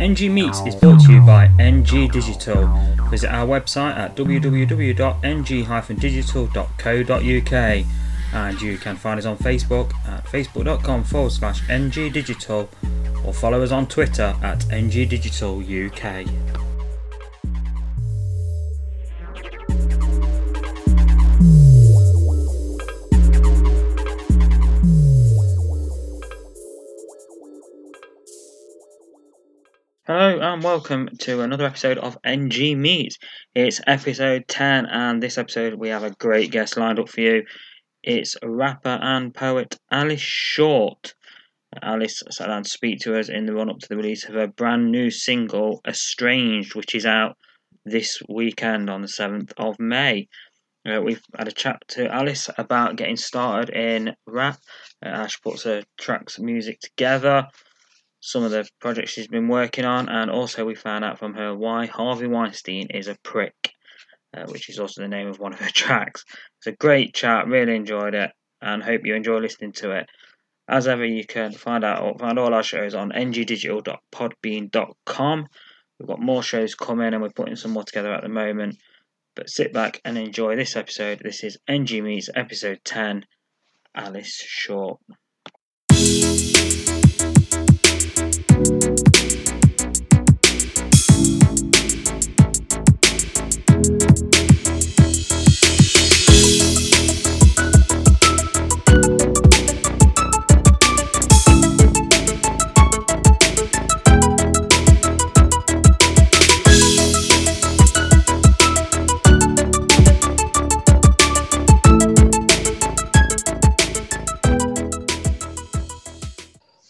NG Meets is brought to you by NG Digital. Visit our website at www.ng-digital.co.uk and you can find us on Facebook at facebook.com/ngdigital or follow us on Twitter at ngdigitaluk. Hello and welcome to another episode of NG Meets. It's episode 10 and this episode we have a great guest lined up for you. It's rapper and poet Alice Short. Alice sat down to speak to us in the run-up to the release of her brand new single, Estranged, which is out this weekend on the 7th of May. We've had a chat to Alice about getting started in rap, how she puts her tracks and music together, some of the projects she's been working on, and also we found out from her why Harvey Weinstein is a prick, which is also the name of one of her tracks. It's a great chat, really enjoyed it, and hope you enjoy listening to it. As ever, you can find all our shows on ngdigital.podbean.com. We've got more shows coming and we're putting some more together at the moment. But sit back and enjoy this episode. This is NG Meets episode 10, Alice Short.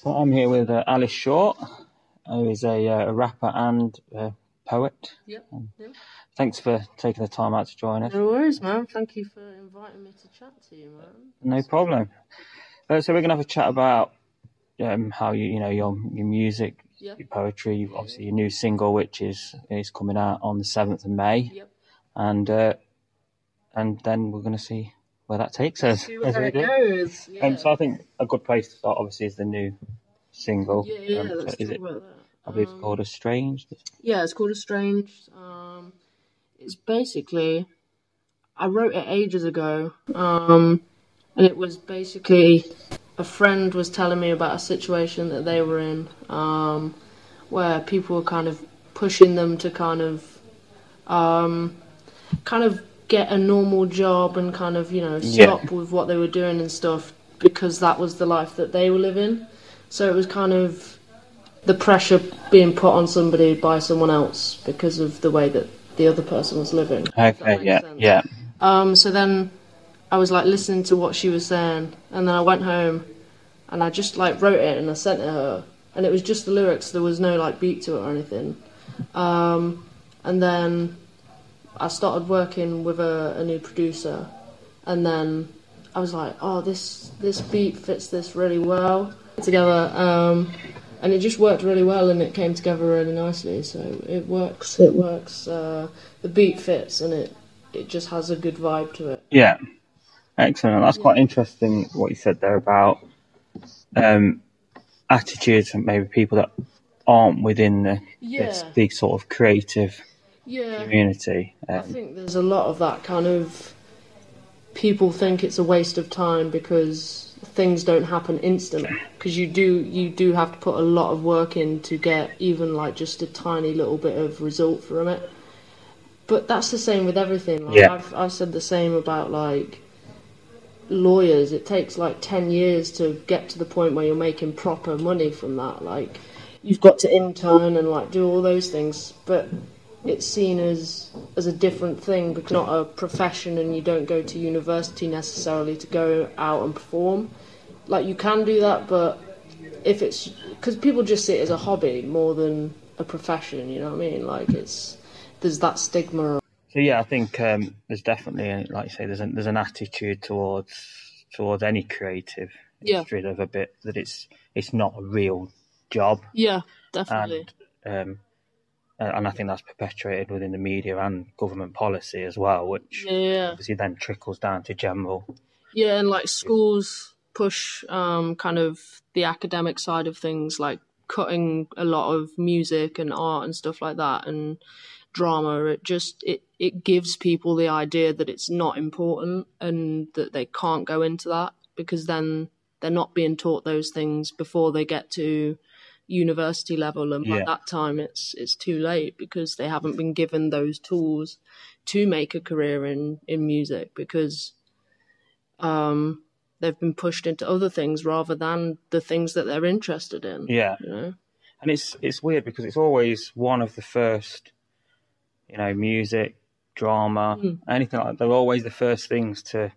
I'm here with Alice Short, who is a rapper and poet. Yep. Thanks for taking the time out to join us. No worries, man. Thank you for inviting me to chat to you, man. No problem. So we're going to have a chat about how your music, your poetry, obviously your new single, which is coming out on the 7th of May. Yep. And then we're going to see where that takes us. See where it goes. Yeah. So I think a good place to start, obviously, is the new single. Let's talk about that. I believe it's called Estranged. Yeah, it's called Estranged. It's basically, I wrote it ages ago, and it was basically a friend was telling me about a situation that they were in, where people were kind of pushing them to kind of get a normal job and kind of stop with what they were doing and stuff, because that was the life that they were living. So it was kind of the pressure being put on somebody by someone else because of the way that the other person was living. Okay, yeah. So then I was like listening to what she was saying, and then I went home and I just like wrote it and I sent it to her, and it was just the lyrics. There was no like beat to it or anything. And then I started working with a new producer, and then I was like, oh, this beat fits this really well together, and it just worked really well, and it came together really nicely. So it works, the beat fits, and it just has a good vibe to it. Yeah, excellent. That's quite interesting what you said there about attitudes and maybe people that aren't within the this big sort of creative community. I think there's a lot of that kind of, people think it's a waste of time because things don't happen instantly, because you do have to put a lot of work in to get even like just a tiny little bit of result from it. But that's the same with everything. Like I've said the same about like lawyers. It takes like 10 years to get to the point where you're making proper money from that. Like you've got to intern and like do all those things, but it's seen as a different thing, because not a profession, and you don't go to university necessarily to go out and perform. Like you can do that, but if it's, because people just see it as a hobby more than a profession. You know what I mean? Like there's that stigma. So I think there's definitely, like you say, there's an attitude towards any creative industry of a bit that it's not a real job. Yeah, definitely. And I think that's perpetuated within the media and government policy as well, which obviously then trickles down to general. Yeah, and like schools push kind of the academic side of things, like cutting a lot of music and art and stuff like that and drama, it gives people the idea that it's not important and that they can't go into that, because then they're not being taught those things before they get to university level, and by that time it's too late, because they haven't been given those tools to make a career in music, because they've been pushed into other things rather than the things that they're interested in. Yeah, you know? And it's weird because it's always one of the first, you know, music, drama, anything like that. They're always the first things to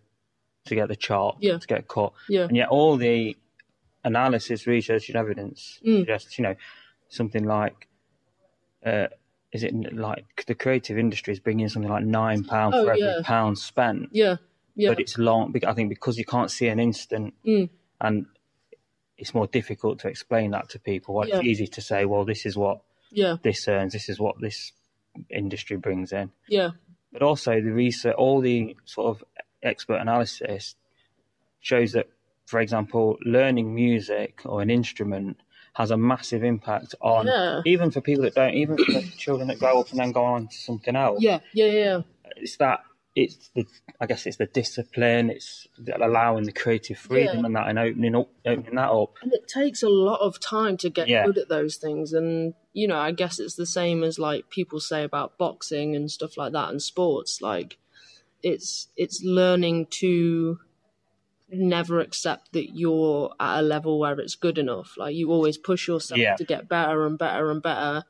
get the chart, to get caught. Yeah. And yet all the analysis, research and evidence suggests, you know, something like is it like the creative industry is bringing in something like £9 for every pound spent. Yeah. Yeah. But it's long, I think, because you can't see an instant, and it's more difficult to explain that to people. Like, it's easy to say, well, this is what this earns, this is what this industry brings in. Yeah. But also the research, all the sort of expert analysis shows that, for example, learning music or an instrument has a massive impact on, even for people that don't, even for children that grow up and then go on to something else. Yeah, yeah, yeah. It's that. It's the, I guess it's the discipline, it's allowing the creative freedom and that, and opening that up. And it takes a lot of time to get good at those things. And, you know, I guess it's the same as like people say about boxing and stuff like that and sports. Like it's learning to never accept that you're at a level where it's good enough. Like you always push yourself to get better and better and better.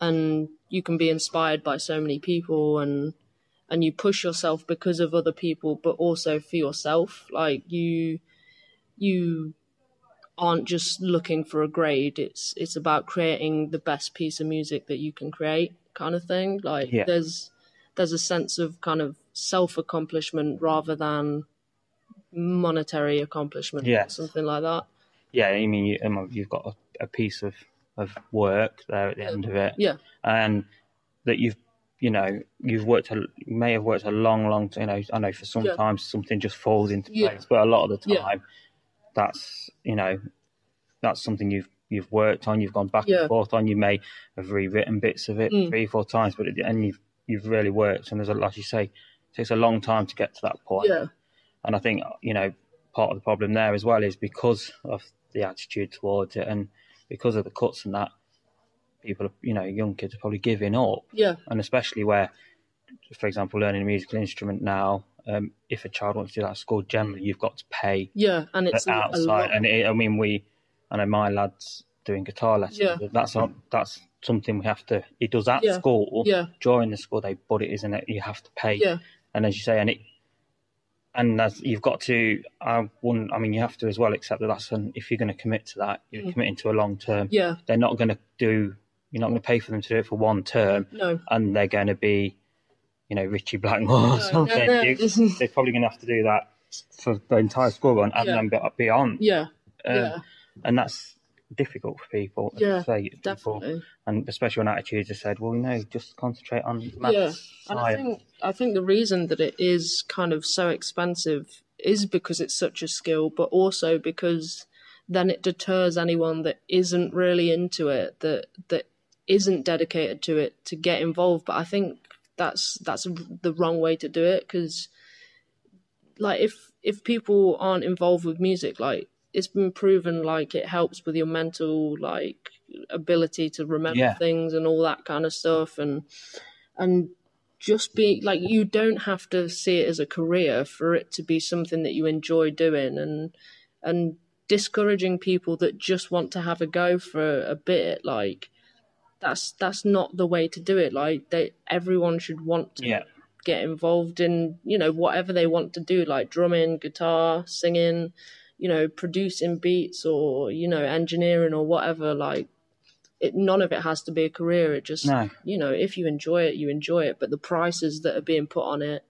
And you can be inspired by so many people, and you push yourself because of other people, but also for yourself. Like you aren't just looking for a grade. It's about creating the best piece of music that you can create, kind of thing. Like there's a sense of kind of self-accomplishment rather than monetary accomplishment, something like that. Yeah, I mean, you've got a piece of work there at the end of it. Yeah. And that you may have worked a long time, you know, I know for sometimes something just falls into place, but a lot of the time that's, you know, that's something you've worked on, you've gone back and forth on, you may have rewritten bits of it 3-4 times, but at the end you've really worked, and there's a, like you say, it takes a long time to get to that point. Yeah. And I think, you know, part of the problem there as well is because of the attitude towards it and because of the cuts and that, people, you know, young kids are probably giving up. Yeah. And especially where, for example, learning a musical instrument now, if a child wants to do that at school, generally you've got to pay. Yeah, and it's outside. A lot. And it, I mean, I know my lad's doing guitar lessons. Yeah. That's something we have to. He does at school. Yeah. During the school day, but it isn't it. You have to pay. Yeah. And as you say, you've got to. I mean, you have to as well accept that if you're going to commit to that, you're committing to a long term. Yeah. They're not going to do. You're not going to pay for them to do it for one term, and they're going to be, you know, Richie Blackmore or something. No. They're probably going to have to do that for the entire school run and then beyond. Yeah. And that's difficult for people. Yeah, say, definitely. People, and especially when attitudes are said, well, no, just concentrate on maths. Yeah, and I think the reason that it is kind of so expensive is because it's such a skill, but also because then it deters anyone that isn't really into it, that isn't dedicated to it, to get involved. But I think that's the wrong way to do it, because like if people aren't involved with music, like it's been proven, like it helps with your mental like ability to remember things and all that kind of stuff, and just be like, you don't have to see it as a career for it to be something that you enjoy doing, and discouraging people that just want to have a go for a bit, like that's not the way to do it. Like everyone should want to get involved in, you know, whatever they want to do, like drumming, guitar, singing, you know, producing beats, or, you know, engineering or whatever. Like none of it has to be a career. It just, you know, if you enjoy it, you enjoy it. But the prices that are being put on it,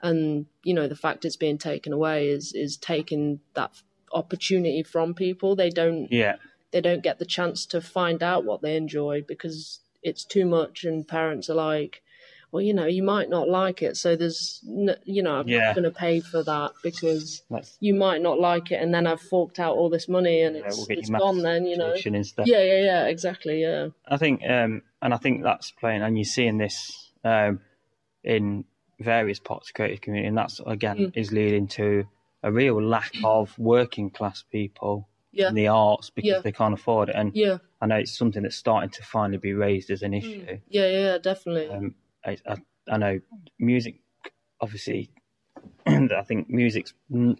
and, you know, the fact it's being taken away is taking that opportunity from people. They don't get the chance to find out what they enjoy because it's too much, and parents are like, well, you know, you might not like it, so there's, you know, I'm not going to pay for that because you might not like it, and then I've forked out all this money and it's gone then, you know. Yeah, exactly, yeah. I think, and I think that's playing, and you're seeing this in various parts of the creative community, and that's, again, is leading to a real lack of working class people in the arts because they can't afford it. And I know it's something that's starting to finally be raised as an issue. Yeah, definitely. I know music, obviously, I think music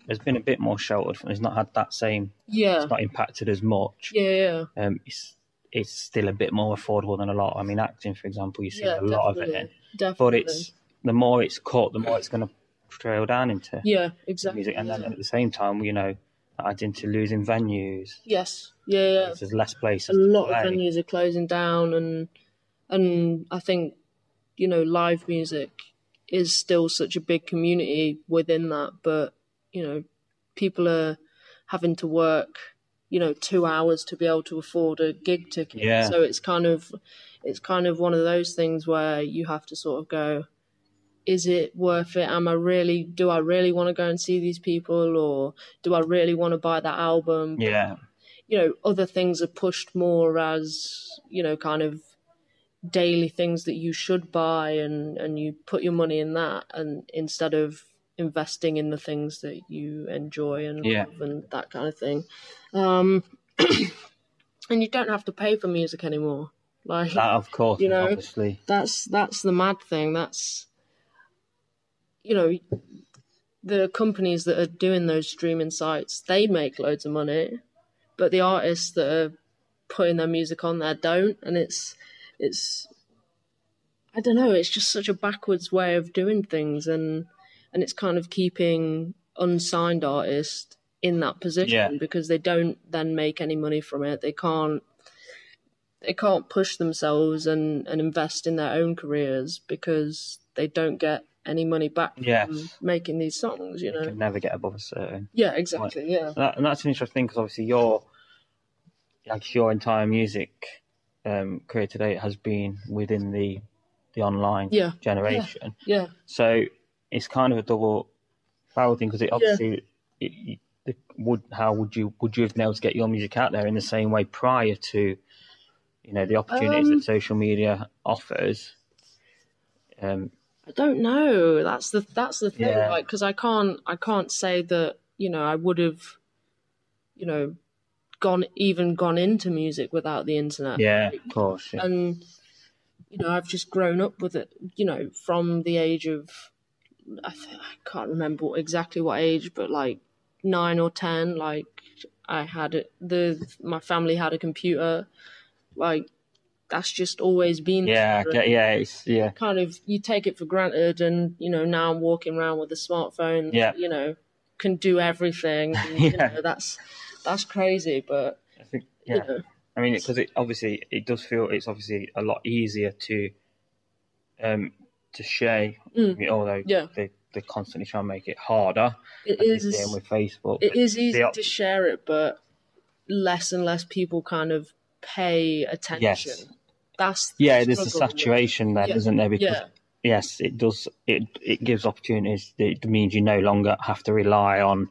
has been a bit more sheltered from. It's not had that same, it's not impacted as much. Yeah. It's still a bit more affordable than a lot. I mean, acting, for example, you see a lot of it in. Definitely. But it's, the more it's cut, the more it's going to trail down into music. And then at the same time, you know, adds into losing venues. Yes. There's less places. A lot of venues are closing down, and I think, you know, live music is still such a big community within that, but, you know, people are having to work, you know, 2 hours to be able to afford a gig ticket. Yeah. So it's kind of one of those things where you have to sort of go, is it worth it? Do I really want to go and see these people, or do I really want to buy that album? Yeah. You know, other things are pushed more as, you know, kind of daily things that you should buy, and you put your money in that, and instead of investing in the things that you enjoy and love and that kind of thing. And you don't have to pay for music anymore. Like that, of course, you know, obviously. That's the mad thing. That's, you know, the companies that are doing those streaming sites, they make loads of money, but the artists that are putting their music on there don't, and it's I don't know, it's just such a backwards way of doing things, and it's kind of keeping unsigned artists in that position because they don't then make any money from it. They can't push themselves and invest in their own careers because they don't get any money back from making these songs, you know. You can never get above a certain. Yeah, exactly, point. Yeah. And that's an interesting thing because obviously your entire music career to date has been within the online generation. Yeah. So it's kind of a double-barrel thing because it obviously would you have been able to get your music out there in the same way prior to, you know, the opportunities that social media offers. I don't know. That's the thing. Yeah. Like, because I can't say that, you know, I would have, you know, gone into music without the internet. Yeah, like, of course. Yeah. And, you know, I've just grown up with it. You know, from the age of, I can't remember exactly what age, but like 9 or 10. Like, I had my family had a computer. Like, that's just always been there. It's kind of, you take it for granted, and, you know, now I'm walking around with a smartphone that, you know, can do everything. And, you know, that's crazy, but I think you know. I mean, because it obviously it does feel it's obviously a lot easier to share. I mean, although they constantly try and make it harder. It is with Facebook. It is easy to share it, but less and less people kind of pay attention. Yes. There's a saturation there, isn't there? Because yes, it does. It gives opportunities. It means you no longer have to rely on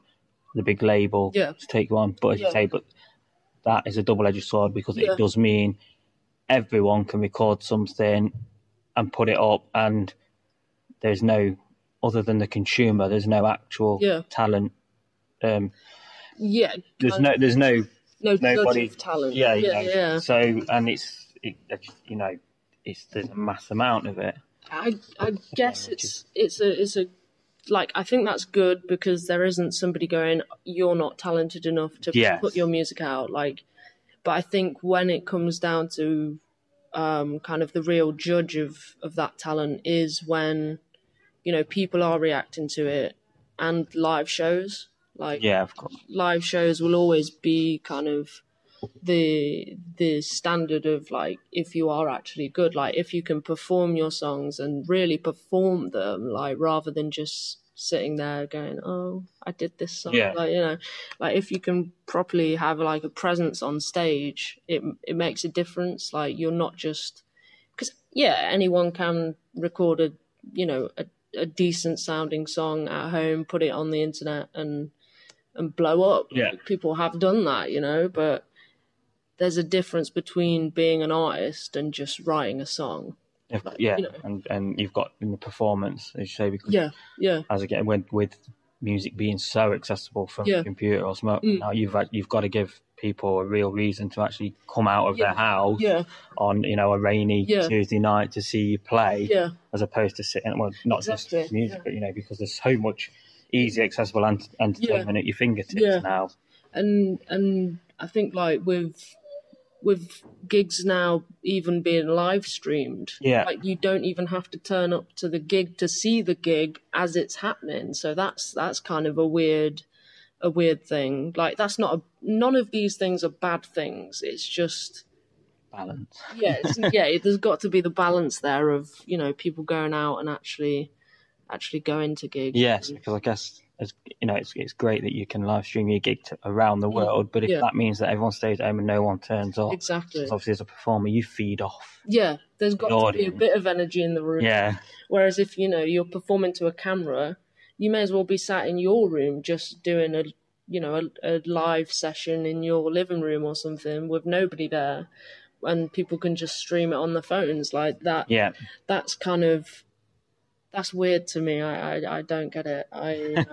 the big label to take one. But as you say, that is a double-edged sword because it does mean everyone can record something and put it up, and there's no other than the consumer. There's no actual talent. There's no judge of talent. So, and there's a mass amount of it. I guess I think that's good because there isn't somebody going, you're not talented enough to put your music out. Like, but I think when it comes down to kind of the real judge of that talent is when, you know, people are reacting to it, and live shows. Like, of course, live shows will always be kind of the standard of, like, if you are actually good, like if you can perform your songs and really perform them, like rather than just sitting there going, oh, I did this song, like, you know, like if you can properly have like a presence on stage, it makes a difference. Like, you're not just, because yeah, anyone can record a, you know, a decent sounding song at home, put it on the internet and blow up. Yeah. People have done that, you know, but there's a difference between being an artist and just writing a song. Like, yeah, you know. And you've got in the performance, as you say, because as again with music being so accessible from a computer or smartphone, now you've got to give people a real reason to actually come out of their house on, you know, a rainy Tuesday night to see you play, as opposed to sitting. Well, not just music, but you know, because there's so much easy, accessible entertainment at your fingertips now. And I think like with gigs now even being live streamed, like you don't even have to turn up to the gig to see the gig as it's happening. So that's kind of a weird thing. Like that's not none of these things are bad things. It's just balance. Yeah, there's got to be the balance there of, you know, people going out and actually going to gigs. Yes, because I guess, as you know, it's great that you can live stream your gig around the world, but if that means that everyone stays at home and no one turns up, exactly. Obviously, as a performer, you feed off. Yeah, there's got to be a bit of energy in the room. Yeah. Whereas if you know you're performing to a camera, you may as well be sat in your room just doing a live session in your living room or something with nobody there, and people can just stream it on their phones like that. Yeah. That's kind of. That's weird to me. I don't get it. I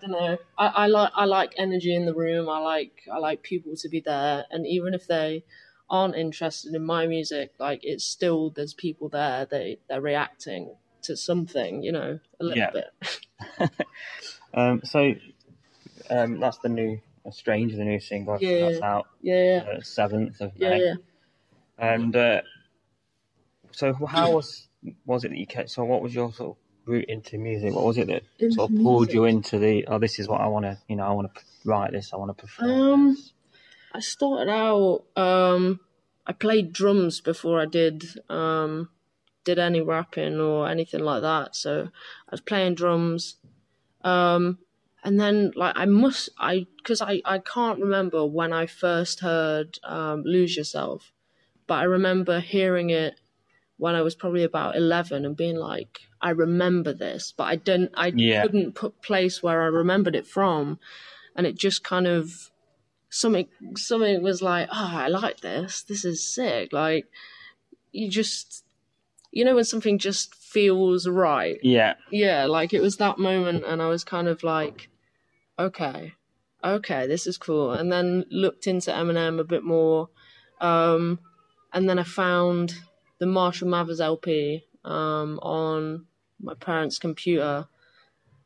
don't know. I like energy in the room. I like people to be there, and even if they aren't interested in my music, like it's still there's people there. They're reacting to something, you know, a little bit. So that's the new Estranged, the new single that's out. Yeah. 7th of May. Yeah. And so how was it that you kept? So, what was your sort of route into music? What was it that sort of pulled you into this is what I want to, you know, I want to write this, I want to perform this? I started out, I played drums before I did any rapping or anything like that. So, I was playing drums. And then, like, because I can't remember when I first heard Lose Yourself, but I remember hearing it when I was probably about 11 and being like, I remember this, but I couldn't put place where I remembered it from. And it just kind of, something was like, oh, I like this. This is sick. Like you just, you know, when something just feels right. Yeah. Yeah. Like it was that moment and I was kind of like, okay, this is cool. And then looked into Eminem a bit more. And then I found the Marshall Mathers LP on my parents' computer.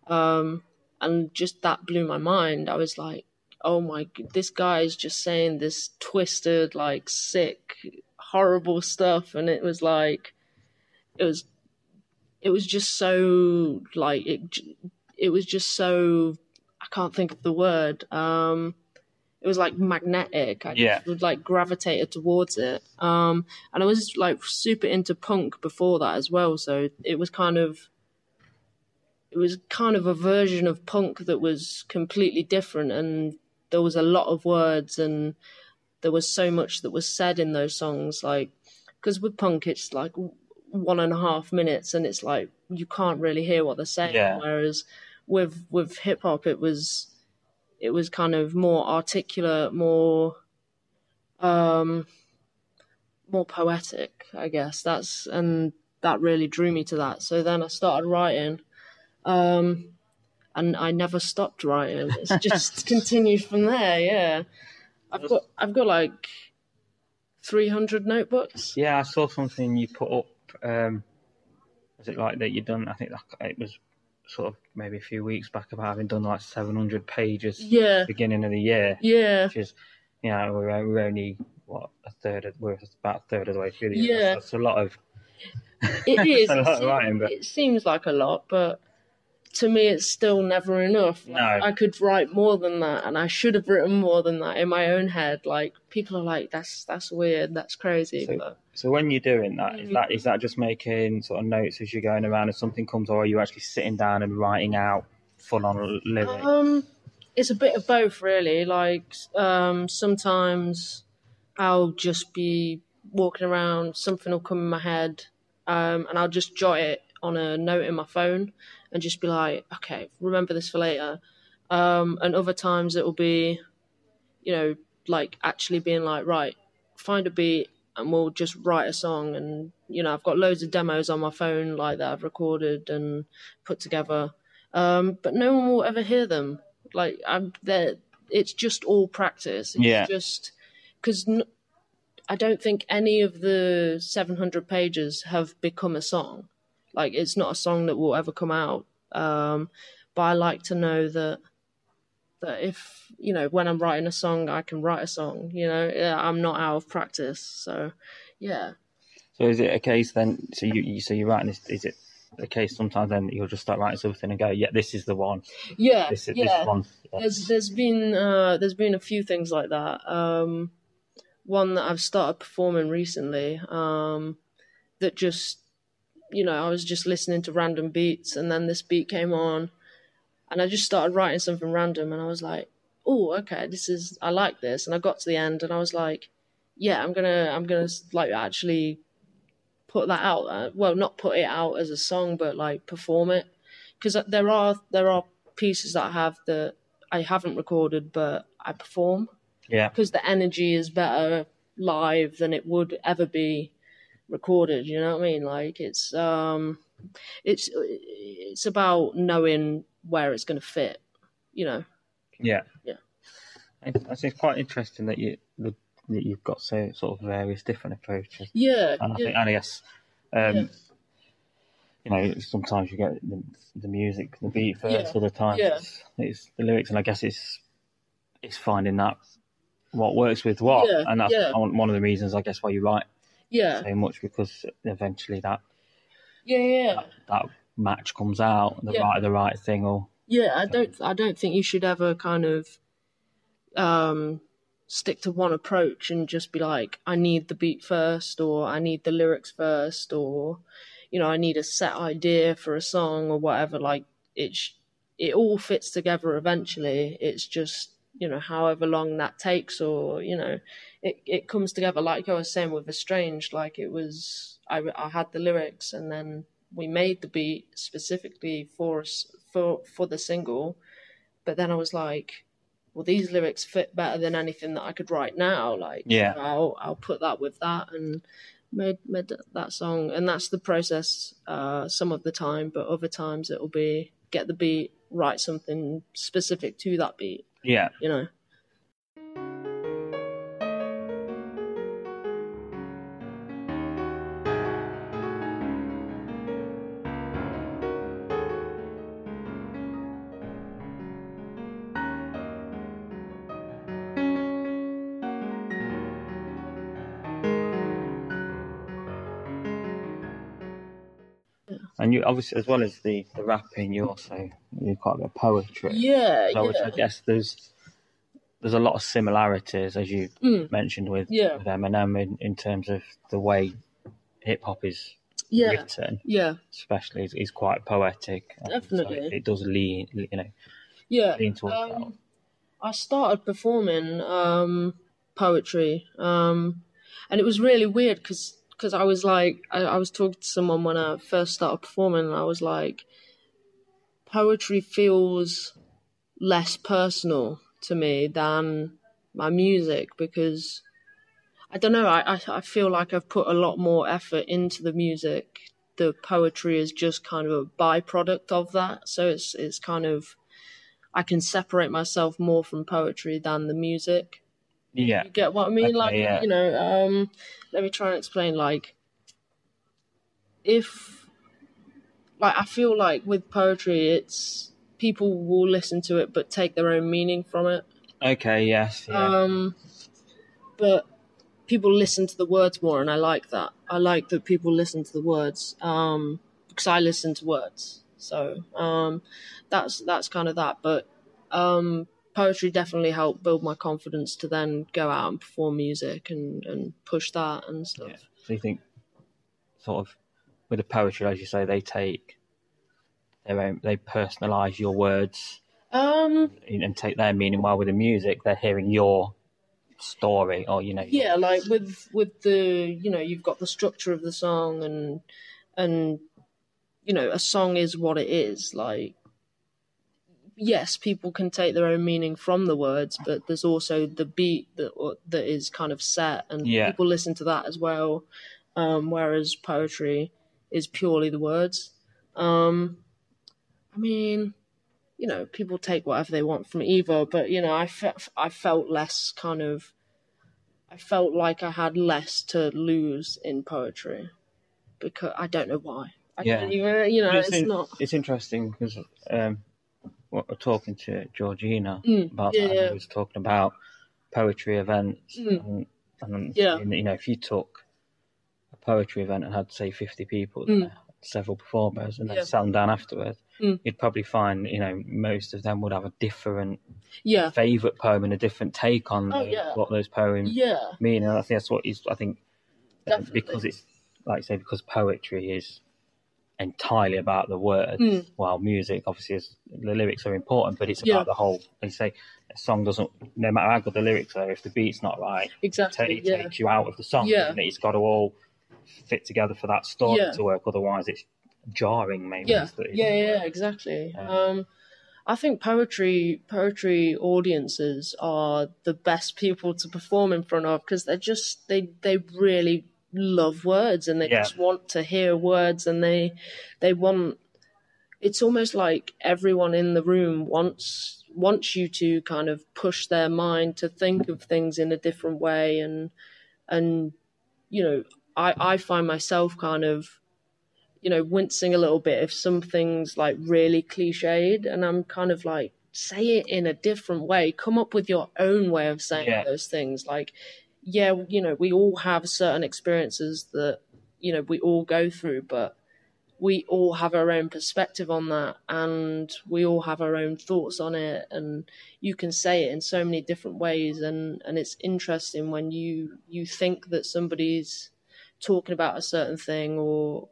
And just that blew my mind. I was like, oh my, this guy is just saying this twisted, like sick, horrible stuff. And it was like, it was just so like, it was just so, I can't think of the word. It was like magnetic. I just would like gravitated towards it. And I was like super into punk before that as well. So it was kind of a version of punk that was completely different. And there was a lot of words and there was so much that was said in those songs. Like, cause with punk, it's like 1.5 minutes and it's like, you can't really hear what they're saying. Yeah. Whereas with hip hop, it was kind of more articulate, more poetic, I guess. And that really drew me to that. So then I started writing, and I never stopped writing. It's just continued from there. Yeah, I've got like 300 notebooks. Yeah, I saw something you put up. Was it like that you'd done? I think it was sort of maybe a few weeks back about having done like 700 pages at the beginning of the year. Yeah. Which is, you know, we're only, we're about a third of the way through the year. Yeah. That's a lot of... It is. It seems, writing, but... It seems like a lot, but to me it's still never enough. Like, no. I could write more than that, and I should have written more than that in my own head. Like, people are like, that's weird, that's crazy. So when you're doing that, is that just making sort of notes as you're going around and something comes, or are you actually sitting down and writing out full-on lyrics? It's a bit of both, really. Like, sometimes I'll just be walking around, something will come in my head, and I'll just jot it on a note in my phone and just be like, okay, remember this for later. And other times it will be, you know, like actually being like, right, find a beat and we'll just write a song. And, you know, I've got loads of demos on my phone like that I've recorded and put together. But no one will ever hear them. Like, I'm there. It's just all practice. It's just because I don't think any of the 700 pages have become a song. Like, it's not a song that will ever come out. But I like to know that if, you know, when I'm writing a song, I can write a song, you know, I'm not out of practice. So, yeah. So is it a case then, so you're writing this, is it the case sometimes then you'll just start writing something and go, yeah, this is the one. Yeah, this one. Yeah. There's been a few things like that. One that I've started performing recently, that just, you know, I was just listening to random beats and then this beat came on and I just started writing something random and I was like, oh, okay, I like this. And I got to the end and I was like, yeah, I'm going to like actually put that out. Well, not put it out as a song, but like perform it. Cause there are pieces that I have that I haven't recorded, but I perform. Yeah. Because the energy is better live than it would ever be recorded. You know what I mean? Like it's about knowing where it's going to fit, you know? Yeah. I think it's quite interesting that you've got so sort of various different approaches. Yeah. And I guess, you know, sometimes you get the music, the beat first, other times it's the lyrics. And I guess it's finding that what works with what. Yeah, and that's one of the reasons, I guess, why you write so much, because eventually that match comes out, the right thing. Or I don't think you should ever kind of stick to one approach and just be like, I need the beat first, or I need the lyrics first, or, you know, I need a set idea for a song or whatever. Like, it all fits together eventually. It's just, you know, however long that takes, or, you know, it comes together. Like I was saying with Estranged, like it was, I had the lyrics and then we made the beat specifically for the single. But then I was like, well, these lyrics fit better than anything that I could write now. Like, I'll put that with that, and made that song. And that's the process some of the time, but other times it'll be get the beat, write something specific to that beat. Yeah. You know. And you obviously, as well as the rapping, you quite a bit of poetry. Which I guess there's a lot of similarities, as you mentioned with Eminem in terms of the way hip hop is written. Yeah, especially is quite poetic. Definitely, so it does lean, you know. Yeah, lean towards that. I started performing poetry, and it was really weird because I was like, I was talking to someone when I first started performing, and I was like, poetry feels less personal to me than my music, because, I don't know, I feel like I've put a lot more effort into the music. The poetry is just kind of a byproduct of that. So it's kind of, I can separate myself more from poetry than the music. Yeah, you get what I mean? Okay, like, you know, let me try and explain. Like, I feel like with poetry, it's people will listen to it but take their own meaning from it. Okay, yes. Yeah. But people listen to the words more, and I like that. I like that people listen to the words, because I listen to words. So that's kind of that. But poetry definitely helped build my confidence to then go out and perform music and push that and stuff. Yeah. So you think sort of with the poetry, as you say, they take their own, they personalise your words and take their meaning, while with the music, they're hearing your story, or you know. Yeah, like with the, you know, you've got the structure of the song, and you know, a song is what it is. Like, yes, people can take their own meaning from the words, but there's also the beat that is kind of set, and yeah, people listen to that as well. Whereas poetry is purely the words. I mean, you know, people take whatever they want from either, but, you know, I felt like I had less to lose in poetry, because I don't know why. It's interesting because what we're talking to Georgina about that, and I was talking about poetry events, and you know, if you took a poetry event and had, say, 50 people there, several performers, and then sat them down afterwards, you'd probably find, you know, most of them would have a different favourite poem and a different take on what those poems mean. And I think that's what is, I think, because it's, like you say, because poetry is entirely about the words, while music, obviously, is, the lyrics are important, but it's about the whole, like you say, a song doesn't, no matter how good the lyrics are, if the beat's not right, it takes you out of the song, doesn't it? It's got to all fit together for that story to work, otherwise it's jarring, maybe. Exactly. I think poetry audiences are the best people to perform in front of, because they're just, they really love words, and they just want to hear words, and they want, it's almost like everyone in the room wants you to kind of push their mind to think of things in a different way, and you know, I find myself kind of, you know, wincing a little bit if something's like really cliched, and I'm kind of like, say it in a different way, come up with your own way of saying those things. Like, yeah, you know, we all have certain experiences that, you know, we all go through, but we all have our own perspective on that, and we all have our own thoughts on it, and you can say it in so many different ways, and it's interesting when you think that somebody's talking about a certain thing or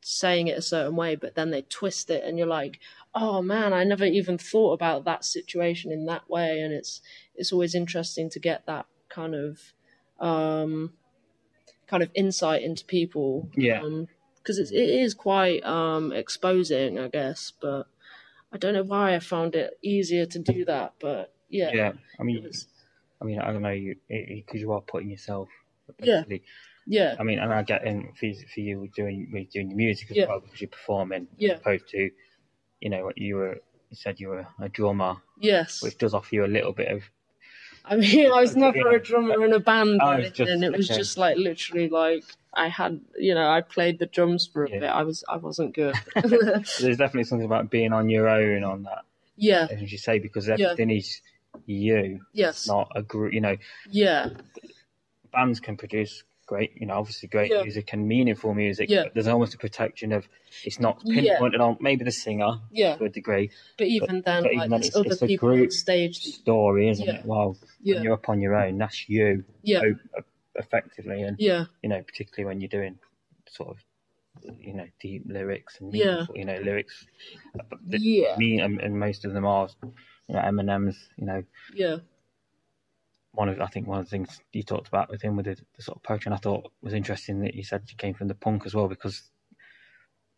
saying it a certain way, but then they twist it, and you're like, oh man, I never even thought about that situation in that way. And it's always interesting to get that kind of insight into people, because it is quite exposing, I guess. But I don't know why I found it easier to do that. But I don't know, you, because you are putting yourself basically. Yeah. I mean, and I get in for you doing your music as well, because you're performing as opposed to, you know, what you said you were a drummer. Yes. Which does offer you a little bit of. I mean, I was never a drummer in a band, and it was just like literally like I had, you know, I played the drums for a bit. I wasn't good. There's definitely something about being on your own on that. Yeah. As you say, because everything is you. Yes. It's not a group, you know. Yeah. Bands can produce great, you know, obviously great music and meaningful music, but there's almost a protection of, it's not pinpointed on maybe the singer to a degree, but even then it's other people on stage story, isn't it? Well, when you're up on your own, that's you effectively, and you know, particularly when you're doing sort of, you know, deep lyrics and meaningful, you know, lyrics and most of them are, you know, Eminem's, you know, I think one of the things you talked about with him, with the sort of poetry, and I thought was interesting that you said you came from the punk as well, because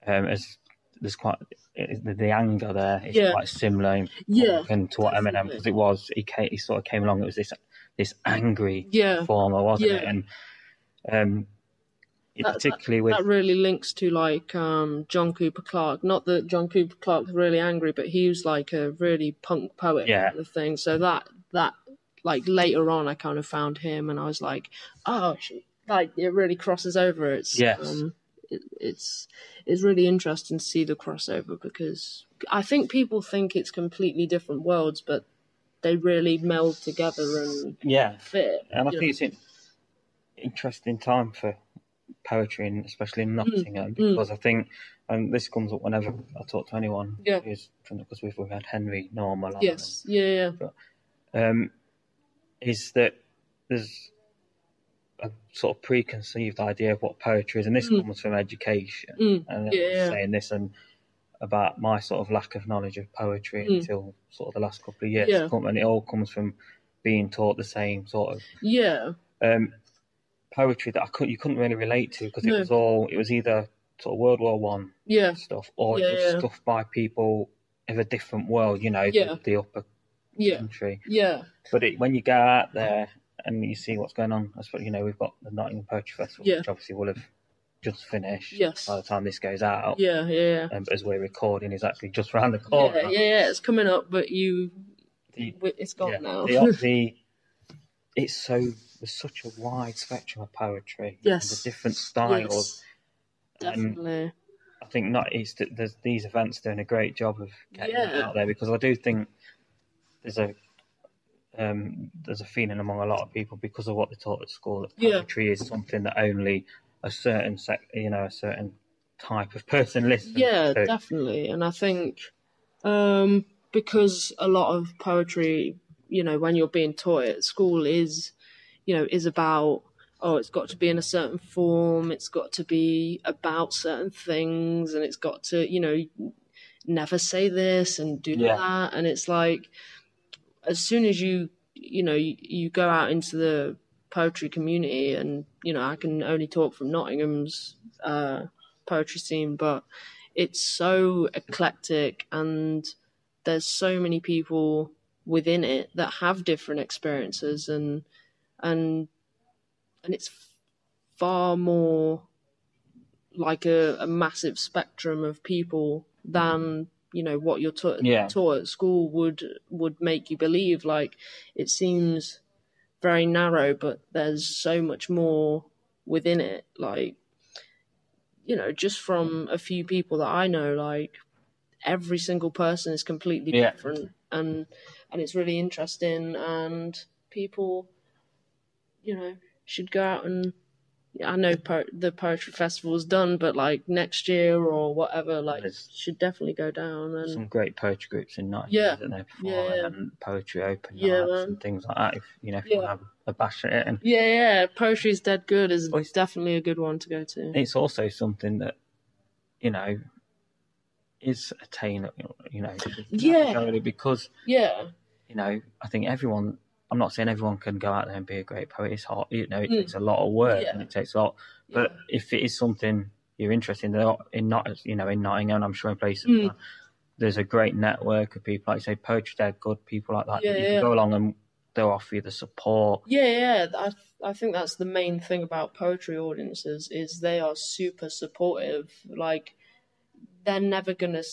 as there's quite the anger there is quite similar in punk to what Eminem, because it was he sort of came along. It was this angry performer, wasn't it? And that really links to like John Cooper Clarke. Not that John Cooper Clarke was really angry, but he was like a really punk poet kind of thing. So that. Like later on, I kind of found him, and I was like, "Oh, like it really crosses over." It's it's really interesting to see the crossover, because I think people think it's completely different worlds, but they really meld together and fit. And I think it's an interesting time for poetry, and especially in Nottingham, because I think, and this comes up whenever I talk to anyone, who's from, because we've had Henry Norman, is that there's a sort of preconceived idea of what poetry is, and this comes from education. And I was saying this and about my sort of lack of knowledge of poetry until sort of the last couple of years, and it all comes from being taught the same sort of poetry that you couldn't really relate to, because it was either sort of World War I stuff, or it was stuff by people of a different world, you know, the upper country. Yeah. But when you go out there and you see what's going on, I suppose, you know, we've got the Nottingham Poetry Festival, which obviously will have just finished by the time this goes out. But as we're recording, it's actually just around the corner. Yeah, it's coming up, but it's gone now. There's such a wide spectrum of poetry. Yes. There's different styles. Yes, definitely. I think there's these events doing a great job of getting it out there, because I do think there's a feeling among a lot of people, because of what they taught at school, that poetry is something that only a certain type of person listens to. Yeah, definitely. And I think because a lot of poetry, you know, when you're being taught at school is about, it's got to be in a certain form, it's got to be about certain things, and it's got to, you know, never say this and do that. And it's like, as soon as you go out into the poetry community, and, you know, I can only talk from Nottingham's poetry scene, but it's so eclectic, and there's so many people within it that have different experiences, and it's far more like a massive spectrum of people than, you know, what you're taught at school would make you believe. Like, it seems very narrow, but there's so much more within it. Like, you know, just from a few people that I know, like, every single person is completely different, and it's really interesting, and people, you know, should go out and, I know the poetry festival is done, but like next year or whatever, like, should definitely go down. And some great poetry groups in Nottingham, isn't there? And Poetry Open Mics and things like that. If you know, if you have a bash at it, and Poetry's Dead Good is definitely a good one to go to. It's also something that, you know, is attainable. You know, because you know, I think everyone. I'm not saying everyone can go out there and be a great poet. It's hard, you know. It takes a lot of work, and it takes a lot. But if it is something you're interested in Nottingham, I'm sure in places like that, there's a great network of people. Like you say, Poetry Dead Good, people like that. You can go along and they'll offer you the support. I think that's the main thing about poetry audiences, is they are super supportive. Like, they're never gonna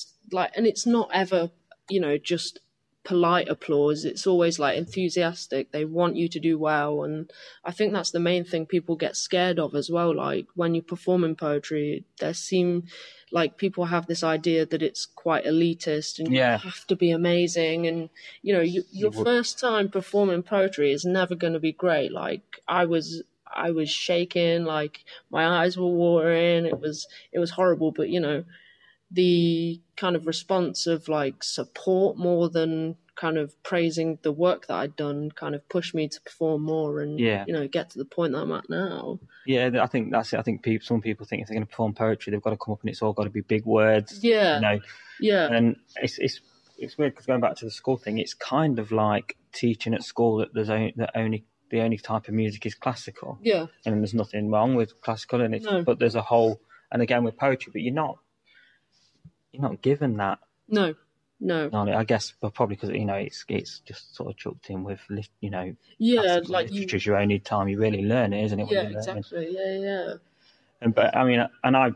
and it's not ever, you know, just polite applause. It's always like enthusiastic. They want you to do well, and I think that's the main thing people get scared of as well. Like, when you perform in poetry, there seem like people have this idea that it's quite elitist, and you have to be amazing, and, you know, your first time performing poetry is never going to be great. Like, I was shaking, like, my eyes were watering, it was horrible. But, you know, the kind of response of, like, support more than kind of praising the work that I'd done kind of pushed me to perform more and, you know, get to the point that I'm at now. Yeah, I think that's it. I think some people think if they're going to perform poetry, they've got to come up and it's all got to be big words. Yeah. You know? Yeah. And it's weird, because going back to the school thing, it's kind of like teaching at school that the only type of music is classical. Yeah. And there's nothing wrong with classical, and but there's a whole, and again with poetry, but you're not given that. No. I guess, but probably because, you know, it's just sort of chucked in with, you know, like, literature's your only time you really learn it, isn't it? Yeah, exactly. Yeah. And but I mean, and I,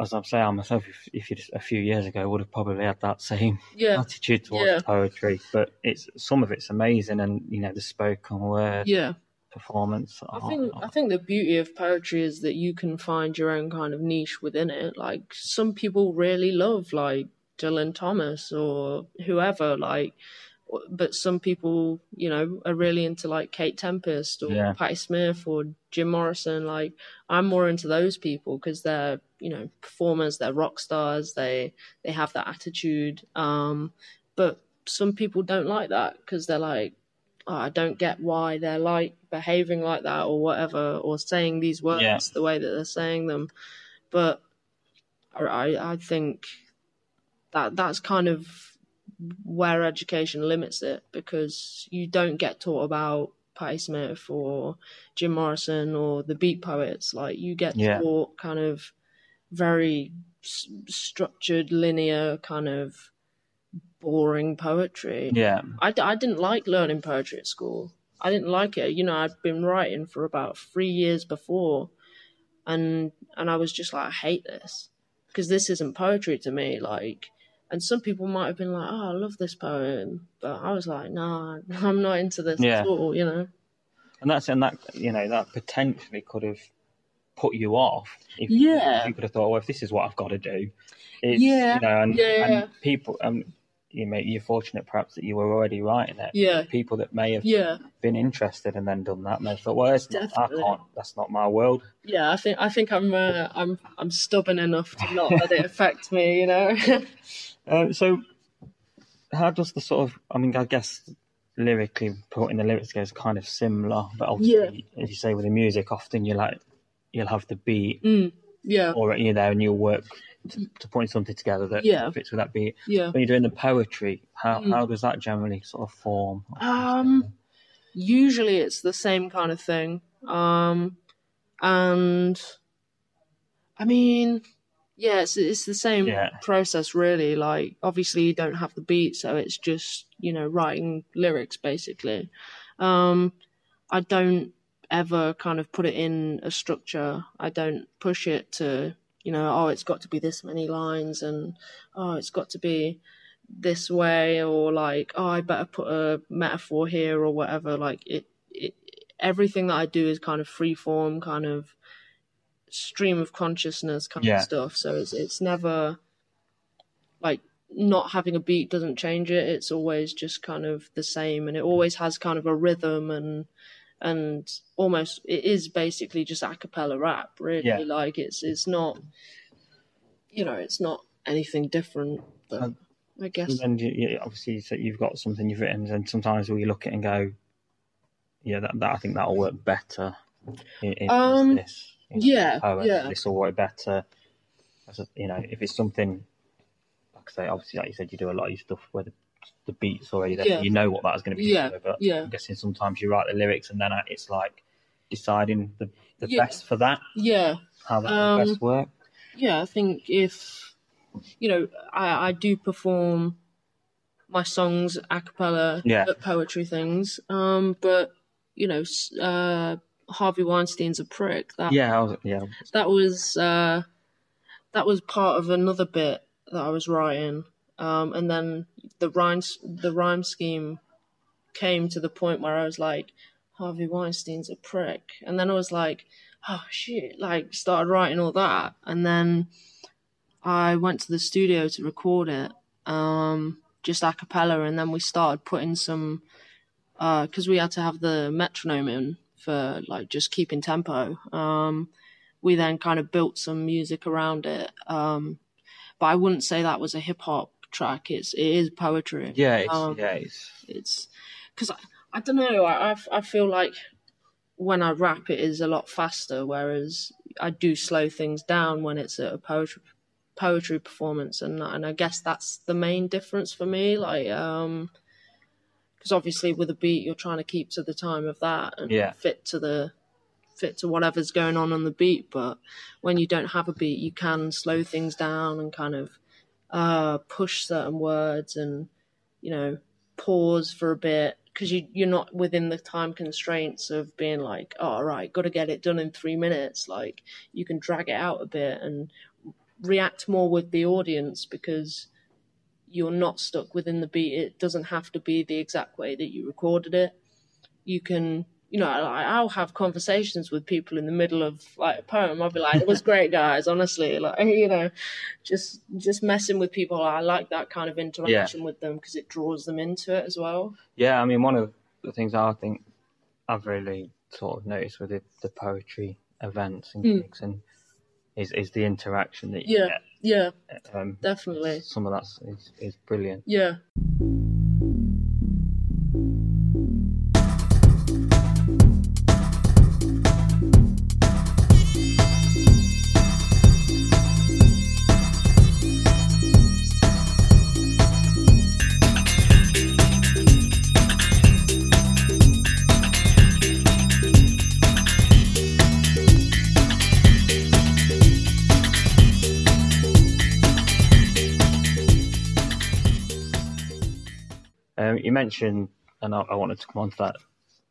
as I'm saying myself, if you just, a few years ago, would have probably had that same attitude towards poetry. But some of it's amazing, and, you know, the spoken word, performance. I think the beauty of poetry is that you can find your own kind of niche within it. Like, some people really love, like, Dylan Thomas or whoever, like, but some people, you know, are really into, like, Kate Tempest or Patti Smith or Jim Morrison. Like, I'm more into those people because they're, you know, performers, they're rock stars, they have that attitude. But some people don't like that because they're like, I don't get why they're, like, behaving like that or whatever, or saying these words the way that they're saying them. But I think that's kind of where education limits it, because you don't get taught about Patti Smith or Jim Morrison or the Beat Poets. Like, you get taught kind of very structured, linear, kind of boring poetry. Yeah. I didn't like learning poetry at school. I didn't like it. You know, I'd been writing for about 3 years before, and I was just like, I hate this, because this isn't poetry to me. Like, and some people might have been like, oh, I love this poem, but I was like, nah, I'm not into this at all, you know. And that potentially could have put you off if you could have thought, well, if this is what I've got to do, it's, you know, and people, you're fortunate perhaps that you were already writing it. Yeah. People that may have been interested and then done that, and they thought, well, that's not my world. Yeah, I think I'm stubborn enough to not let it affect me, you know. So how does the sort of, I mean, I guess lyrically, putting the lyrics together is kind of similar, but obviously, as you say, with the music, often you'll have the beat or you're there and you'll work to point something together that fits with that beat. Yeah. When you're doing the poetry, how does that generally sort of form? Usually it's the same kind of thing. And I mean, it's the same process really. Like, obviously you don't have the beat, so it's just, you know, writing lyrics basically. I don't ever kind of put it in a structure. I don't push it to, you know, oh, it's got to be this many lines, and oh, it's got to be this way, or like, oh, I better put a metaphor here or whatever. Like, it everything that I do is kind of free form, kind of stream of consciousness kind of stuff. So it's never like, not having a beat doesn't change it. It's always just kind of the same, and it always has kind of a rhythm, and almost, it is basically just a cappella rap, really. Yeah. Like, it's not, you know, it's not anything different, but I guess. And you, obviously, so you've got something you've written, and sometimes we look at it and go, yeah, that I think that'll work better in this. You know, this will work better. You know, if it's something, like I say, obviously, like you said, you do a lot of your stuff where the beat's already there, you know what that's going to be, but I'm guessing sometimes you write the lyrics and then it's like deciding the best for that, how that would best work. I think, if you know, I do perform my songs a cappella at poetry things, but you know, Harvey Weinstein's a prick, that was part of another bit that I was writing. And then the rhyme scheme came to the point where I was like, Harvey Weinstein's a prick. And then I was like, oh, shit, like, started writing all that. And then I went to the studio to record it, just a cappella. And then we started putting some, because we had to have the metronome in for, like, just keeping tempo. We then kind of built some music around it. But I wouldn't say that was a hip-hop track. It is poetry. It's because I don't know. I feel like when I rap, it is a lot faster, whereas I do slow things down when it's a poetry performance, and I guess that's the main difference for me. Like, because obviously with a beat, you're trying to keep to the time of that and fit to whatever's going on the beat. But when you don't have a beat, you can slow things down and kind of push certain words, and, you know, pause for a bit, because you're not within the time constraints of being like, oh, all right, got to get it done in 3 minutes. Like, you can drag it out a bit and react more with the audience, because you're not stuck within the beat. It doesn't have to be the exact way that you recorded it. You can, you know, I'll have conversations with people in the middle of, like, a poem. I'll be like, it was great, guys, honestly. Like, you know, just messing with people. I like that kind of interaction with them, because it draws them into it as well. Yeah, I mean, one of the things I think I've really sort of noticed with the poetry events and gigs and is the interaction that you get. Yeah, definitely. Some of that is brilliant. Yeah. you mentioned, and I wanted to come on to that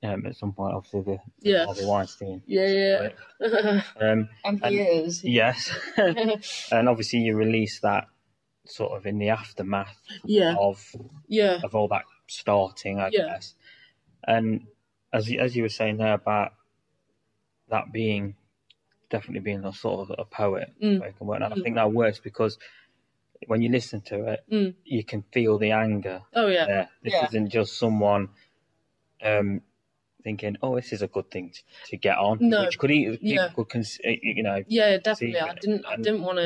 at some point, obviously, the Harvey Weinstein. Yeah, yeah. And he is. Yes. And obviously you released that sort of in the aftermath of all that starting, I guess. And as you were saying there about that being, definitely being a sort of a poet. And I think that works because when you listen to it, you can feel the anger. Oh, yeah. There. This isn't just someone... thinking, oh, this is a good thing to get on, which could definitely. I didn't want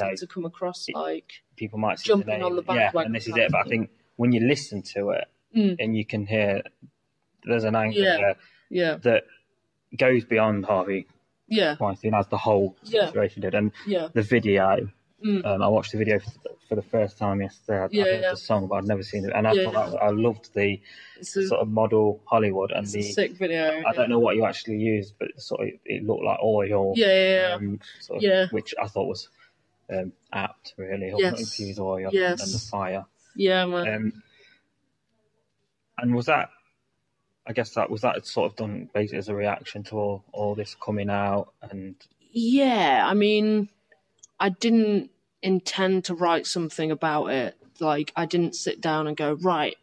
it to come across like people might jumping on the bandwagon. Yeah, and this is it. But I think when you listen to it, and you can hear there's an anger there that goes beyond Harvey Weinstein as the whole situation did, and the video. I watched the video for the first time yesterday. I heard the song, but I'd never seen it, and I loved the sort of model Hollywood and the sick video. I don't know what you actually used, but sort of it looked like oil. Which I thought was apt, really. Yes. To use oil and the fire. Yeah, man. And was that? I guess that was that sort of done basically as a reaction to all this coming out and. Yeah, I mean. I didn't intend to write something about it. Like, I didn't sit down and go, right,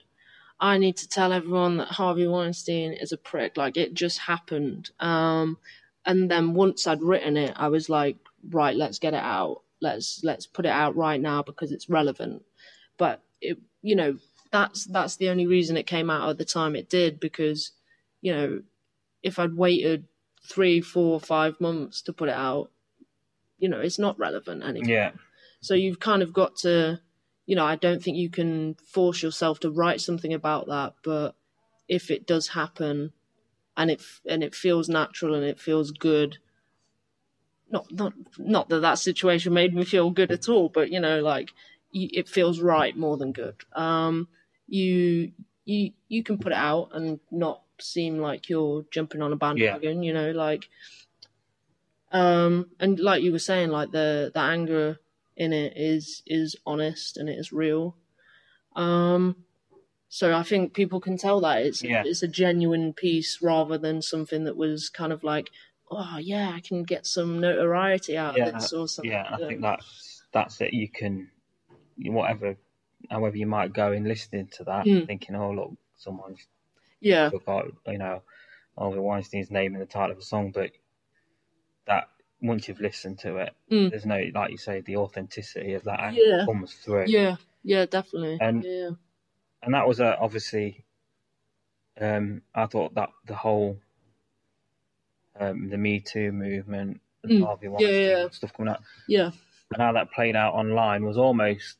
I need to tell everyone that Harvey Weinstein is a prick. Like, it just happened. And then once I'd written it, I was like, right, let's get it out. Let's put it out right now because it's relevant. But, it, you know, that's the only reason it came out at the time it did because, you know, if I'd waited 3, 4, 5 months to put it out, you know, it's not relevant anymore. Yeah. So you've kind of got to, you know, I don't think you can force yourself to write something about that, but if it does happen and it feels natural and it feels good, not that situation made me feel good at all, but, you know, like it feels right more than good. You can put it out and not seem like you're jumping on a bandwagon, you know, like... and like you were saying, like the anger in it is honest and it is real. So I think people can tell that it's a genuine piece rather than something that was kind of like, oh yeah, I can get some notoriety out of this or something. Yeah, I think that's it. You can, however you might go in listening to that, thinking, oh look, someone's took out, you know, Harvey Weinstein's name in the title of a song, but. That once you've listened to it, there's no, like you say, the authenticity of that anger comes through. Yeah, yeah, definitely. And that was obviously, I thought that the whole, the Me Too movement, and Harvey Weinstein stuff coming out, and how that played out online was almost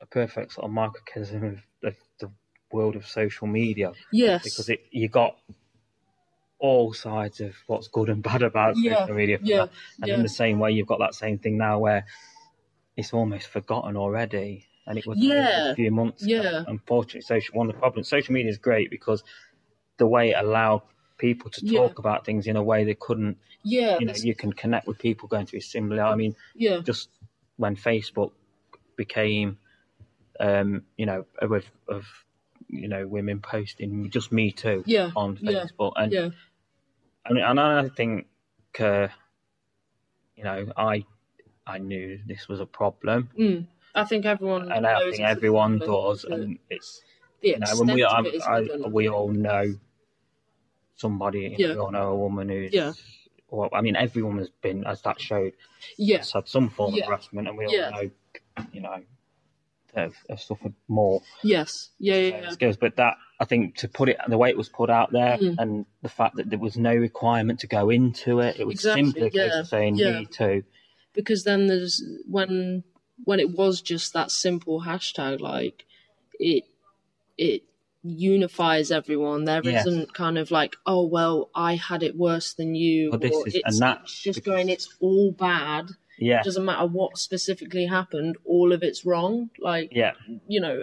a perfect sort of microcosm of the world of social media. Yes, because you got. All sides of what's good and bad about social media, for that. And in the same way, you've got that same thing now where it's almost forgotten already, and it was a few months. Yeah, unfortunately, one of the problems. Social media is great because the way it allowed people to talk about things in a way they couldn't. Yeah, you know, you can connect with people going through similar. I mean, just when Facebook became, you know, of you know, women posting just Me Too on Facebook And I think, you know, I knew this was a problem. I think everyone knows. And I think everyone does. And it's, you know, when we all know somebody, you know, we all know a woman who's, well, I mean, everyone has been, as that showed, has had some form of harassment, and we all know, you know, have suffered more. Yes, skills. But that, I think, to put it the way it was put out there, and the fact that there was no requirement to go into it, it was simply saying Me Too. Because then there's when it was just that simple hashtag, like it unifies everyone. There isn't kind of like, oh well, I had it worse than you. Or it's all bad. Yeah. It doesn't matter what specifically happened, all of it's wrong. Like, you know,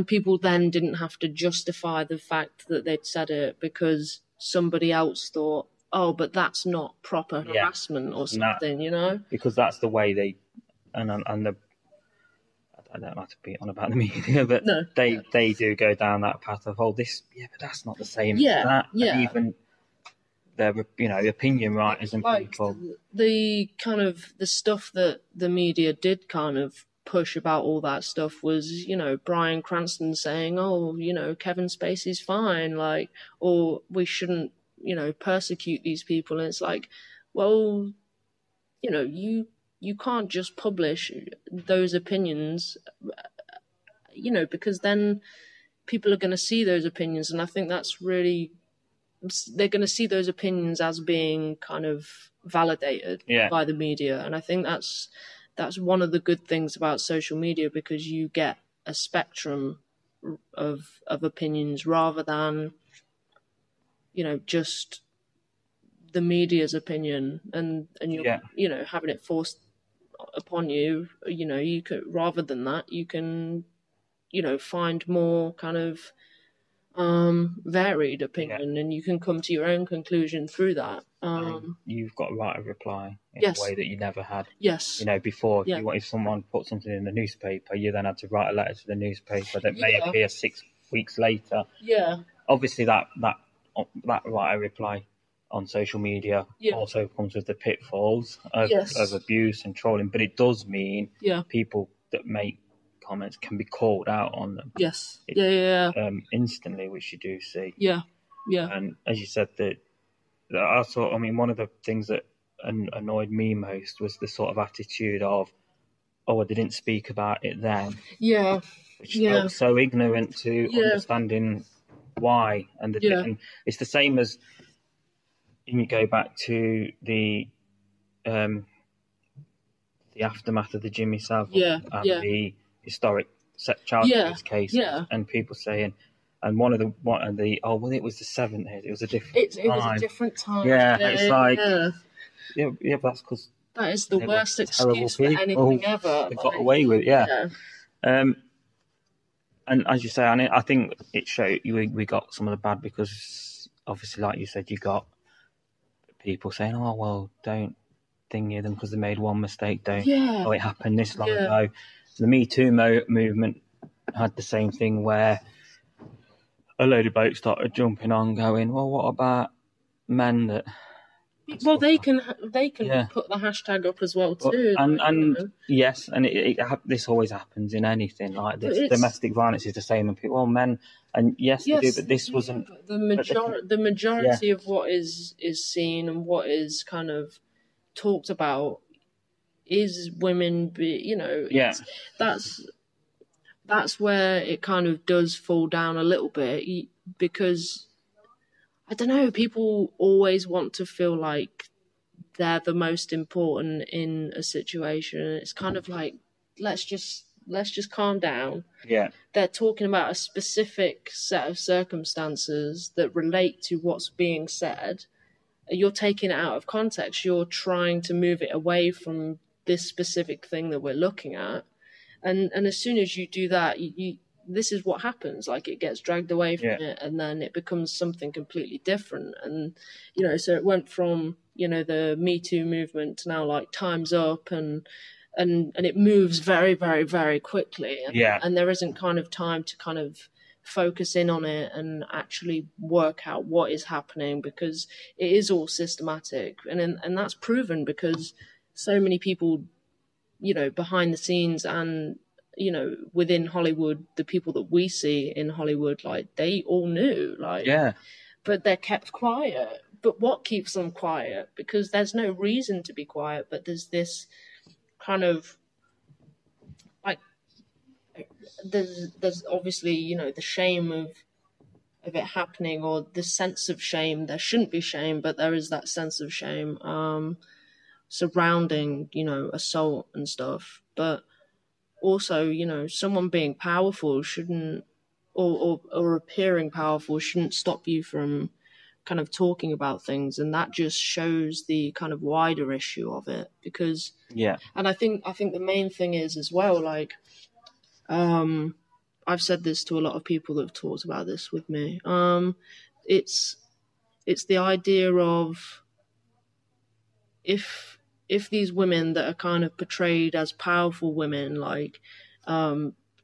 and people then didn't have to justify the fact that they'd said it because somebody else thought, oh, but that's not proper harassment or something, you know? Because that's the way they, and I don't like to be on about the media, but no, they do go down that path of, oh, this, yeah, but that's not the same as that. Yeah. And even their, you know, opinion writers and like people. The kind of the stuff that the media did kind of push about all that stuff was, you know, Bryan Cranston saying, oh, you know, Kevin Spacey's fine, like, or we shouldn't, you know, persecute these people. And it's like, well, you know, you can't just publish those opinions, you know, because then people are going to see those opinions. And I think that's really, they're going to see those opinions as being kind of validated by the media. And I think that's one of the good things about social media, because you get a spectrum of opinions rather than, you know, just the media's opinion and you're, you know, having it forced upon you. You know, you could, rather than that, you can, you know, find more kind of varied opinion and you can come to your own conclusion through that. You've got a right to reply in a way that you never had. Yes. You know, before, if, if someone put something in the newspaper, you then had to write a letter to the newspaper that may appear 6 weeks later. Yeah. Obviously, that right to reply on social media also comes with the pitfalls of abuse and trolling, but it does mean people that make comments can be called out on them. Yes. Instantly, which you do see. Yeah. Yeah. And as you said, that I thought, I mean, one of the things that annoyed me most was the sort of attitude of, oh, they didn't speak about it then. Yeah. Which felt so ignorant to understanding why. And and it's the same as, you go back to the aftermath of the Jimmy Savile and the historic child abuse cases, and people saying, and one of the oh, well, it was the '70s, it was a different time. It was a different time. Yeah, it's like but that's because that is the worst excuse for anything ever. They got away with it, and as you say, I think it showed we got some of the bad, because obviously, like you said, you got people saying, oh, well, don't thingy them because they made one mistake, don't. Yeah. Oh, it happened this long ago. The Me Too movement had the same thing, where a load of blokes started jumping on going, well, what about men that... Well, they can put the hashtag up as well too. And this always happens in anything like this. Domestic violence is the same, and people, well, men, and yes, they do, but this wasn't. The majority of what is seen and what is kind of talked about is women. You know, that's where it kind of does fall down a little bit, because, I don't know, people always want to feel like they're the most important in a situation. It's kind of like, let's just calm down. Yeah. They're talking about a specific set of circumstances that relate to what's being said. You're taking it out of context. You're trying to move it away from this specific thing that we're looking at. And as soon as you do that, you this is what happens. Like, it gets dragged away from it, and then it becomes something completely different. And, you know, so it went from, you know, the Me Too movement to now, like, Time's Up, and it moves very, very, very quickly. And, and there isn't kind of time to kind of focus in on it and actually work out what is happening, because it is all systematic. And that's proven, because so many people, you know, behind the scenes and, you know, within Hollywood, the people that we see in Hollywood, like, they all knew, like, but they're kept quiet. But what keeps them quiet? Because there's no reason to be quiet, but there's this kind of, like, there's obviously, you know, the shame of it happening, or the sense of shame. There shouldn't be shame, but there is that sense of shame surrounding, you know, assault and stuff. But also, you know, someone being powerful shouldn't, or appearing powerful shouldn't stop you from kind of talking about things. And that just shows the kind of wider issue of it, because, and I think the main thing is as well, like, I've said this to a lot of people that have talked about this with me. It's the idea of, if these women that are kind of portrayed as powerful women, like,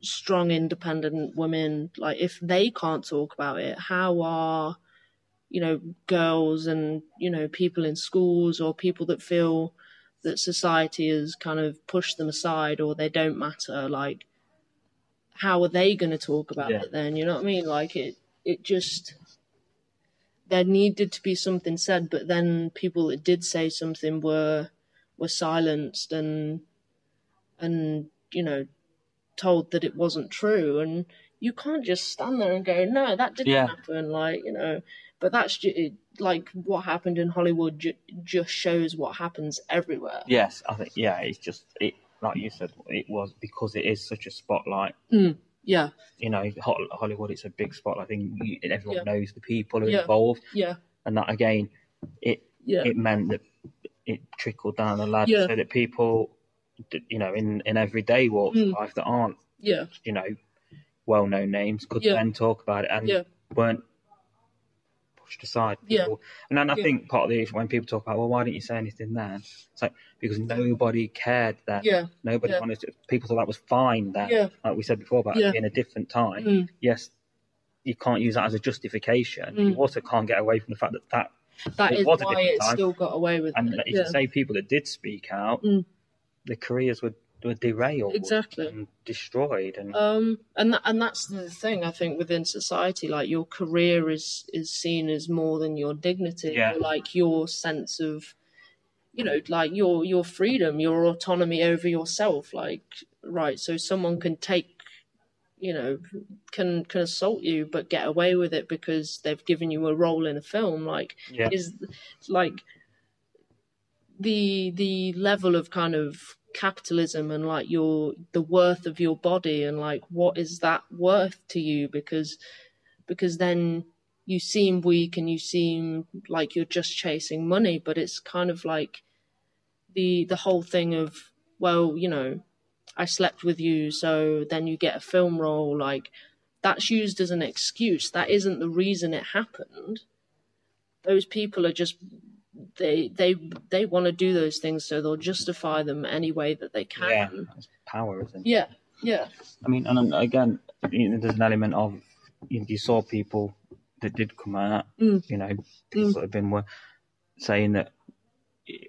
strong, independent women, like, if they can't talk about it, how are, you know, girls and, you know, people in schools or people that feel that society has kind of pushed them aside or they don't matter, like, how are they going to talk about it then? You know what I mean? Like, it just... there needed to be something said, but then people that did say something were silenced and you know, told that it wasn't true. And you can't just stand there and go, no, that didn't happen, like, you know. But that's like what happened in Hollywood just shows what happens everywhere. Yes, I think, yeah, it's just, it, like you said, it was because it is such a spotlight. Mm. Yeah, you know, Hollywood, it's a big spotlight. I think everyone knows the people who are involved. Yeah, and that again, it meant that it trickled down the ladder so that people, you know, in everyday walks of life that aren't, you know, well-known names could then talk about it and weren't pushed aside. People. And then I think part of the issue when people talk about, well, why didn't you say anything then? It's like, because nobody cared then. Yeah. Nobody wanted to. People thought that was fine then. Yeah. Like we said before about in a different time. Mm. Yes, you can't use that as a justification. Mm. You also can't get away from the fact that it is was why a different it time. Still got away with and it. And if you say people that did speak out, their careers were derailed and destroyed, and that's the thing I think within society. Like, your career is seen as more than your dignity, or like your sense of, you know, like your freedom, your autonomy over yourself. Like, right, so someone can take, you know, can assault you but get away with it because they've given you a role in a film. Like, is like the level of kind of capitalism and like the worth of your body and like what is that worth to you, because then you seem weak and you seem like you're just chasing money. But it's kind of like the whole thing of, well, you know, I slept with you, so then you get a film role. Like, that's used as an excuse. That isn't the reason it happened. Those people are just they want to do those things, so they'll justify them any way that they can. Yeah, that's power, isn't it? Yeah, yeah. I mean, and again, you know, there's an element of, you know, you saw people that did come out, you know, people that have been saying that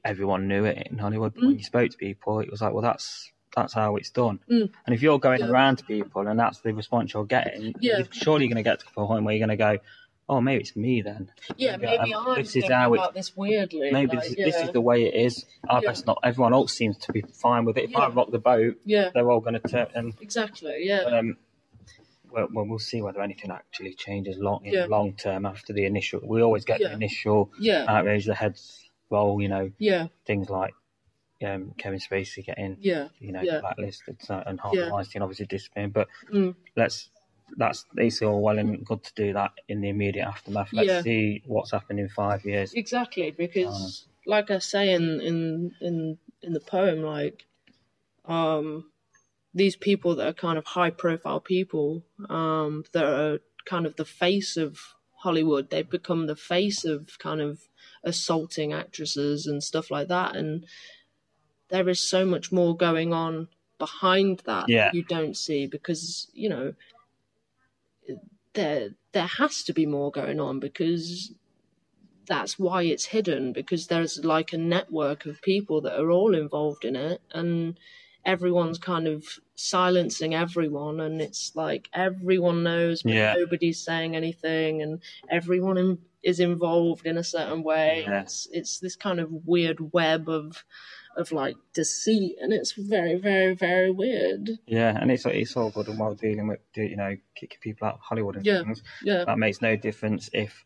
everyone knew it in Hollywood, but when you spoke to people, it was like, well, that's how it's done. And if you're going around to people and that's the response you're getting, you're surely going to get to a point where you're going to go, oh, maybe it's me then. Yeah, maybe I'm thinking about this weirdly. Maybe this is the way it is. I best not. Everyone else seems to be fine with it. If I rock the boat, they're all going to turn. Exactly, yeah. But, well, we'll see whether anything actually changes in the long term after the initial. We always get the initial outrage, the heads roll, you know, things like Kevin Spacey getting, you know, blacklisted and Harvey Weinstein obviously disappearing. But it's all well and good to do that in the immediate aftermath. Let's see what's happened in 5 years. Exactly, because like I say in the poem, like these people that are kind of high profile people, that are kind of the face of Hollywood, they've become the face of kind of assaulting actresses and stuff like that, and there is so much more going on behind that you don't see, because, you know, there has to be more going on, because that's why it's hidden, because there's like a network of people that are all involved in it and everyone's kind of silencing everyone, and it's like everyone knows but nobody's saying anything, and everyone is involved in a certain way. It's this kind of weird web of like deceit, and it's very, very, very weird. Yeah, and it's all good and well dealing with, you know, kicking people out of Hollywood and things. Yeah. That makes no difference if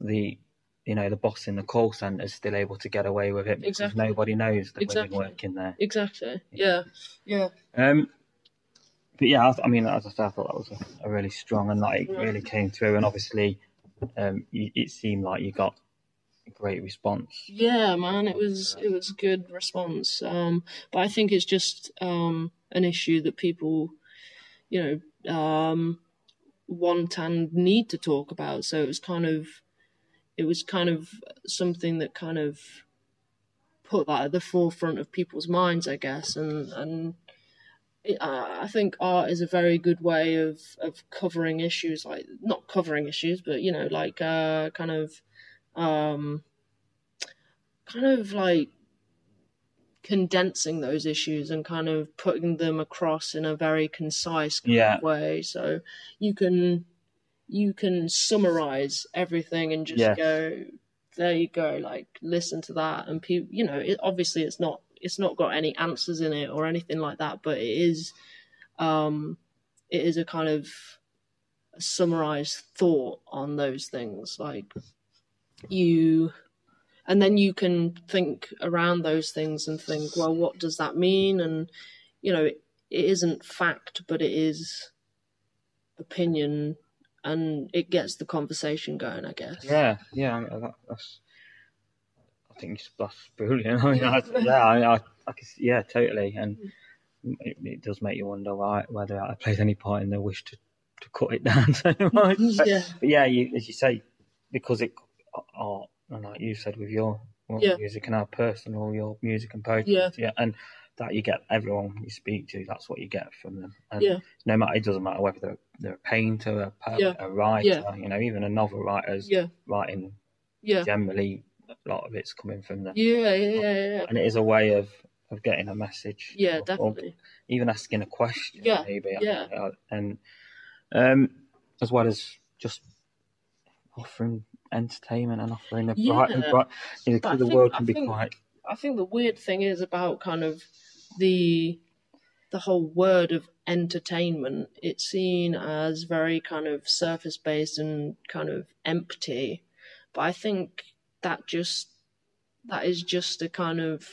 the, you know, the boss in the call centre is still able to get away with it, because nobody knows that women work in there. Exactly. Yeah. But yeah, I mean, as I said, I thought that was a really strong, and like it really came through. And obviously, it seemed like you got great response. Yeah, man, it was good response. But I think it's just an issue that people, you know, want and need to talk about. So it was kind of something that kind of put that at the forefront of people's minds, I guess, and I think art is a very good way of covering issues, like not covering issues, but, you know, like kind of like condensing those issues and kind of putting them across in a very concise kind of way. So you can summarize everything and just go, there you go, like listen to that. And people, you know, obviously it's not got any answers in it or anything like that, but it is a kind of summarized thought on those things. Like and then you can think around those things and think, well, what does that mean? And, you know, it isn't fact, but it is opinion, and it gets the conversation going, I guess. Yeah, I think that's brilliant. I mean, I totally. And it does make you wonder whether I played any part in the wish to cut it down so much. But as you say, because it art, and like you said with your music and our personal, your music and poetry, and that you get everyone you speak to, that's what you get from them. And no matter, it doesn't matter whether they're a painter, a poet, a writer, you know, even a novel writer's writing, generally a lot of it's coming from them. Yeah. And it is a way of getting a message. Yeah, definitely. Or even asking a question, maybe. Yeah. And as well as just offering entertainment and offering a bright, you know, the world can be quite. I think the weird thing is about kind of the whole word of entertainment. It's seen as very kind of surface based and kind of empty, but I think that is just a kind of,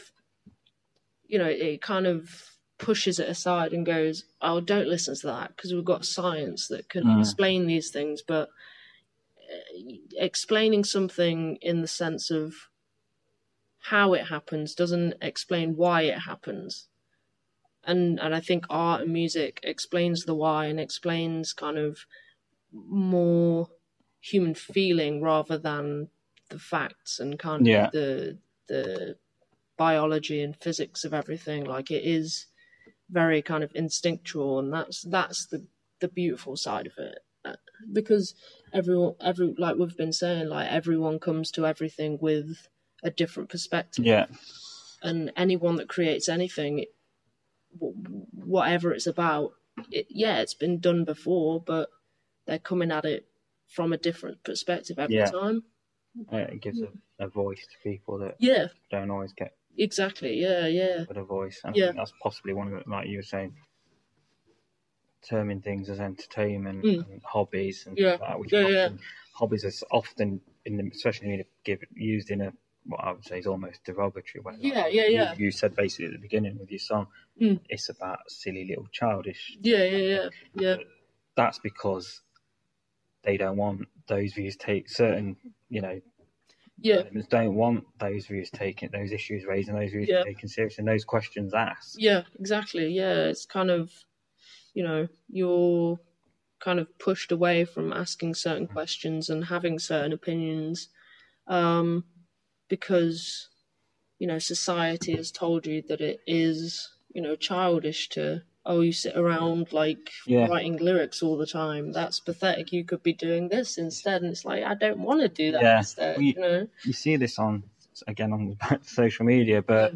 you know, it kind of pushes it aside and goes, oh, don't listen to that because we've got science that can explain these things, but explaining something in the sense of how it happens doesn't explain why it happens. And I think art and music explains the why and explains kind of more human feeling rather than the facts and kind of the biology and physics of everything. Like it is very kind of instinctual, and that's the beautiful side of it. Because everyone, like we've been saying, like everyone comes to everything with a different perspective. Yeah. And anyone that creates anything, whatever it's about, it's been done before, but they're coming at it from a different perspective every time. It gives a voice to people that don't always get with a voice. And I think that's possibly one of the, like you were saying, terming things as entertainment and hobbies and stuff like that, which hobbies are often, used in a, what I would say is almost derogatory way. You said basically at the beginning with your song, it's about silly little childish. But that's because they don't want those views take certain, you know, elements don't want those views taken, those issues raised and those views taken seriously and those questions asked. Yeah, exactly. Yeah, it's kind of, you know, you're kind of pushed away from asking certain questions and having certain opinions because, you know, society has told you that it is, you know, childish to, oh, you sit around like writing lyrics all the time. That's pathetic. You could be doing this instead. And it's like, I don't want to do that instead. Well, you know, you see this on social media, but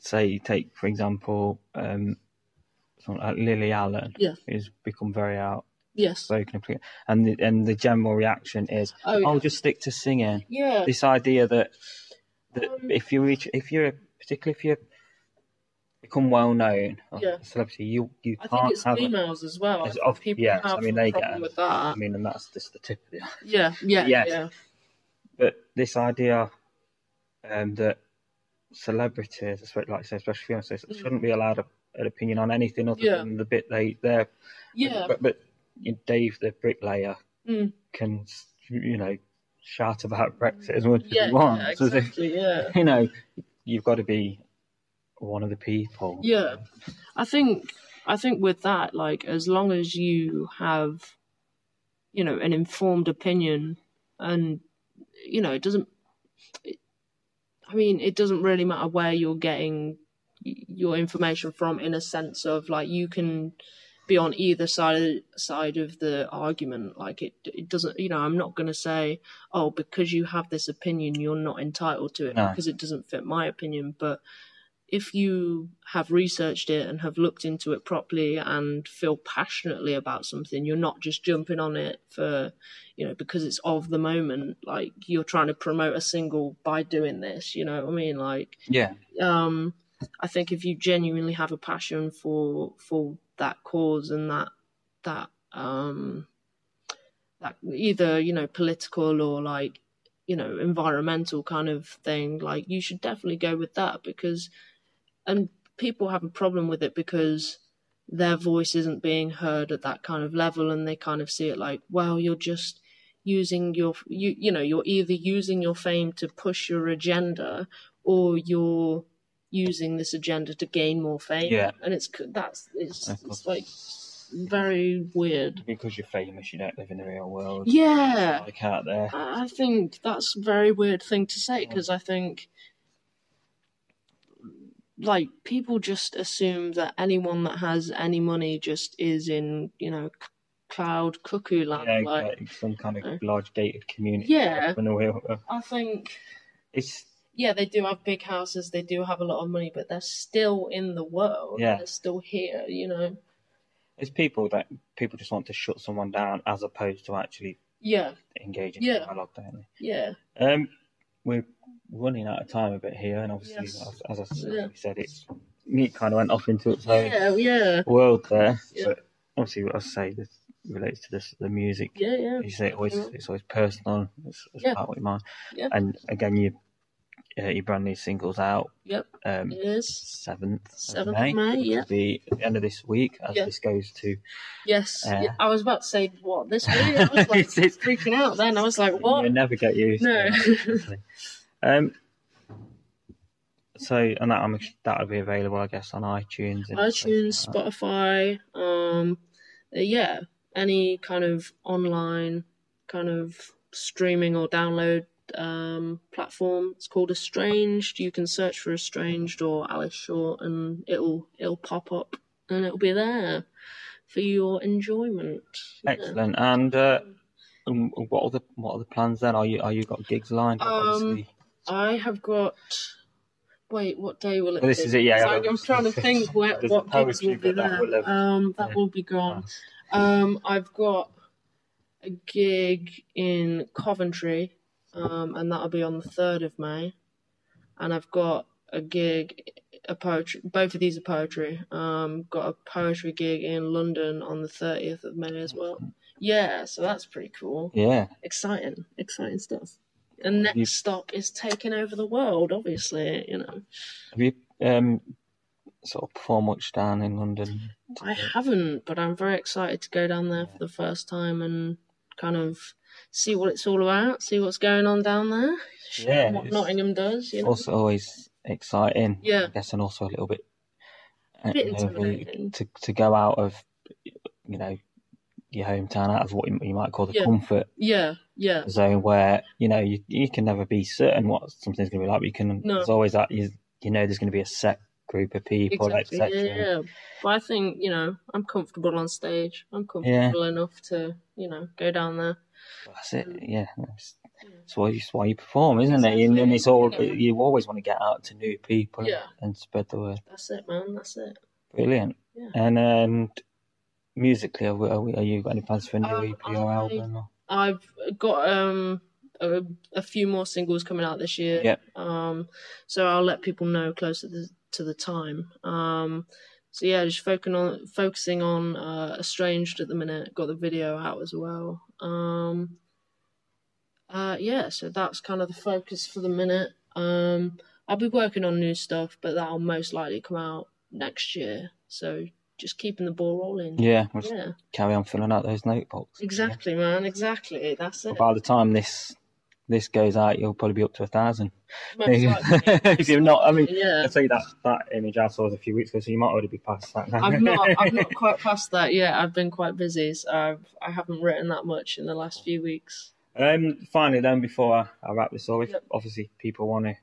say take, for example, someone like Lily Allen, who's become very out. Yes. And the general reaction is, just stick to singing. Yeah. This idea that if you become well known, a celebrity, you I can't think it's have females it. As well. People have a problem with that. I mean, and that's just the tip of the iceberg. Yeah. But this idea that celebrities, especially females, shouldn't be allowed an opinion on anything other than the bit they're. Yeah. But Dave the bricklayer can, you know, shout about Brexit as much as he wants. Yeah, exactly, you know, you've got to be one of the people. Yeah, I think with that, like, as long as you have, you know, an informed opinion, and, you know, it doesn't really matter where you're getting your information from, in a sense of like you can be on either side of the argument. Like it doesn't, you know, I'm not going to say, oh, because you have this opinion, you're not entitled to it, no, because it doesn't fit my opinion. But if you have researched it and have looked into it properly and feel passionately about something, you're not just jumping on it for, you know, because it's of the moment, like you're trying to promote a single by doing this, you know what I mean? Like, yeah. I think if you genuinely have a passion for that cause and that either, you know, political or like, you know, environmental kind of thing, like you should definitely go with that because, and people have a problem with it because their voice isn't being heard at that kind of level, and they kind of see it like, well, you're just using your you're either using your fame to push your agenda or you're using this agenda to gain more fame. Yeah. And it's like very weird. Because you're famous, you don't live in the real world. Yeah. Like out there. I think that's a very weird thing to say because I think, like, people just assume that anyone that has any money just is in, you know, cloud cuckoo land. Yeah, like some kind of large gated community. Yeah. In the real world. I think it's... Yeah, they do have big houses, they do have a lot of money, but they're still in the world. Yeah. They're still here, you know. It's people just want to shut someone down as opposed to actually engaging in dialogue, don't they? Yeah. We're running out of time a bit here, and obviously, as I said, it kind of went off into its own world there. Yeah. But obviously, what I say, this relates to the music. Yeah, yeah. You say it's always personal. It's part of mine. Yeah. And again, your brand new single's out. Yep. It is. 7th of May. Yeah. The end of this week as this goes to. Yes. I was about to say, what, this week? I was like it's freaking out then. I was like, what? You'll never get used to it. And that'll be available, I guess, on iTunes. And iTunes, like Spotify, any kind of online kind of streaming or download platform. It's called Estranged. You can search for Estranged or Alice Short and it'll pop up and it'll be there for your enjoyment. Excellent. And what are the plans then? Are you got gigs lined up, obviously? I have got what day will it be? This is it, yeah. I'm trying to think what gigs will be there. That will be gone. I've got a gig in Coventry. And that'll be on the 3rd of May. And I've got a gig, both of these are poetry. Got a poetry gig in London on the 30th of May as well. Yeah, so that's pretty cool. Yeah. Exciting stuff. And next stop is taking over the world, obviously, you know. Have you sort of performed much down in London? I haven't, but I'm very excited to go down there for the first time and kind of... see what it's all about, see what's going on down there, what Nottingham does. You know? Also always exciting, I guess, and also a little bit... intimidating. To go out of, you know, your hometown, out of what you might call the comfort zone where, you know, you can never be certain what something's going to be like, but you can... No. There's always that, you know, there's going to be a set group of people, exactly, etc. Yeah, but I think, you know, I'm comfortable on stage. I'm comfortable enough to, you know, go down there. That's it, yeah. That's why you perform, isn't it? And it's all you always want to get out to new people and spread the word. That's it, man. That's it. Brilliant. Yeah. And musically, are you got any plans for a new EP or album? I've got a few more singles coming out this year. Yeah. So I'll let people know closer to the time. Just focusing on Estranged at the minute. Got the video out as well. So that's kind of the focus for the minute. I'll be working on new stuff, but that'll most likely come out next year. So just keeping the ball rolling. Yeah, we'll carry on filling out those notebooks. Exactly, man. Exactly. That's it. But by the time this goes out, you'll probably be up to 1,000. If you're not, I mean, I say that image I saw a few weeks ago, so you might already be past that now. I'm not quite past that yet. I've been quite busy, so I haven't written that much in the last few weeks. Finally, then, before I wrap this up, if obviously people want to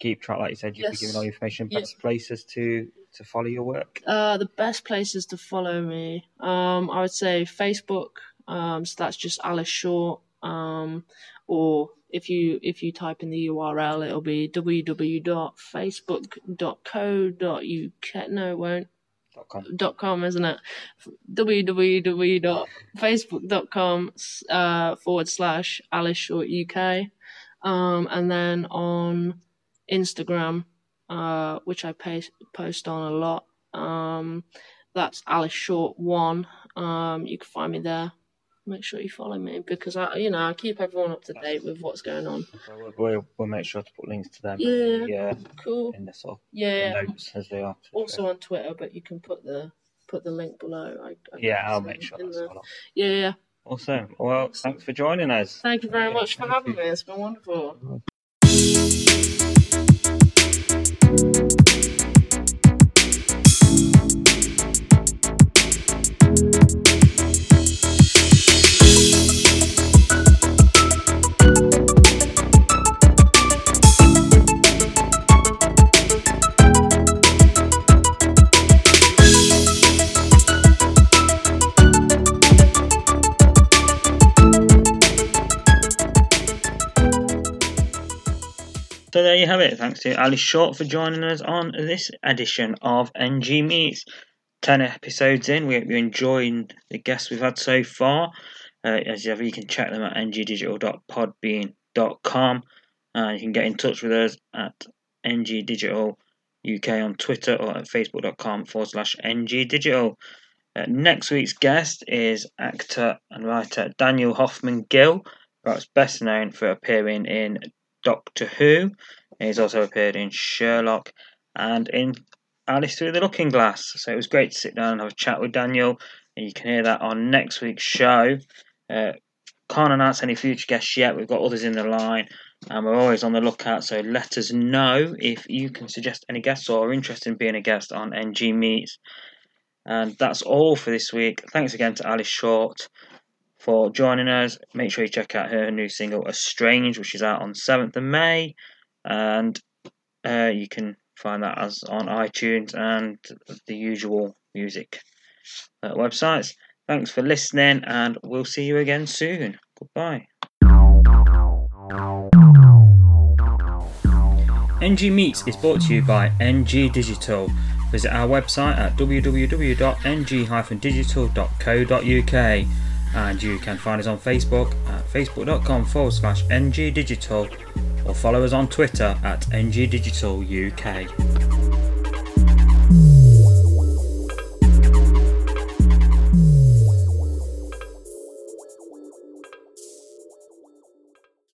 keep track, like you said, you'll be giving all your information. Best places to follow your work? The best places to follow me, I would say Facebook. So that's just Alice Short. Or if you type in the URL, it'll be www.facebook.co.uk. No, it won't. .com, isn't it? www.facebook.com / Alice Short UK. And then on Instagram, which I post on a lot, that's Alice Short 1. You can find me there. Make sure you follow me because I keep everyone up to date with what's going on. We'll make sure to put links to them. Cool. In the sort of notes as they are. Also on Twitter, but you can put the link below. I'll make sure that's all. Yeah. Awesome. Well, thanks for joining us. Thank you very much for having me. It's been wonderful. So there you have it. Thanks to Alice Short for joining us on this edition of NG Meets. 10 episodes in. We hope you're enjoying the guests we've had so far. As ever, you can check them at ngdigital.podbean.com. You can get in touch with us at ngdigitaluk on Twitter or at facebook.com/ngdigital. Next week's guest is actor and writer Daniel Hoffman-Gill, perhaps best known for appearing in Doctor Who. He's also appeared in Sherlock and in Alice Through the Looking Glass. So it was great to sit down and have a chat with Daniel, and you can hear that on next week's show. Can't announce any future guests yet. We've got others in the line, and we're always on the lookout, so let us know if you can suggest any guests or are interested in being a guest on NG Meets. And that's all for this week. Thanks again to Alice Short for joining us. Make sure you check out her new single Estranged, which is out on 7th of May, and you can find that as on iTunes and the usual music websites. Thanks for listening, and we'll see you again soon. Goodbye. NG Meets is brought to you by NG Digital. Visit our website at www.ng-digital.co.uk. And you can find us on Facebook at facebook.com/ngdigital or follow us on Twitter at ngdigitaluk.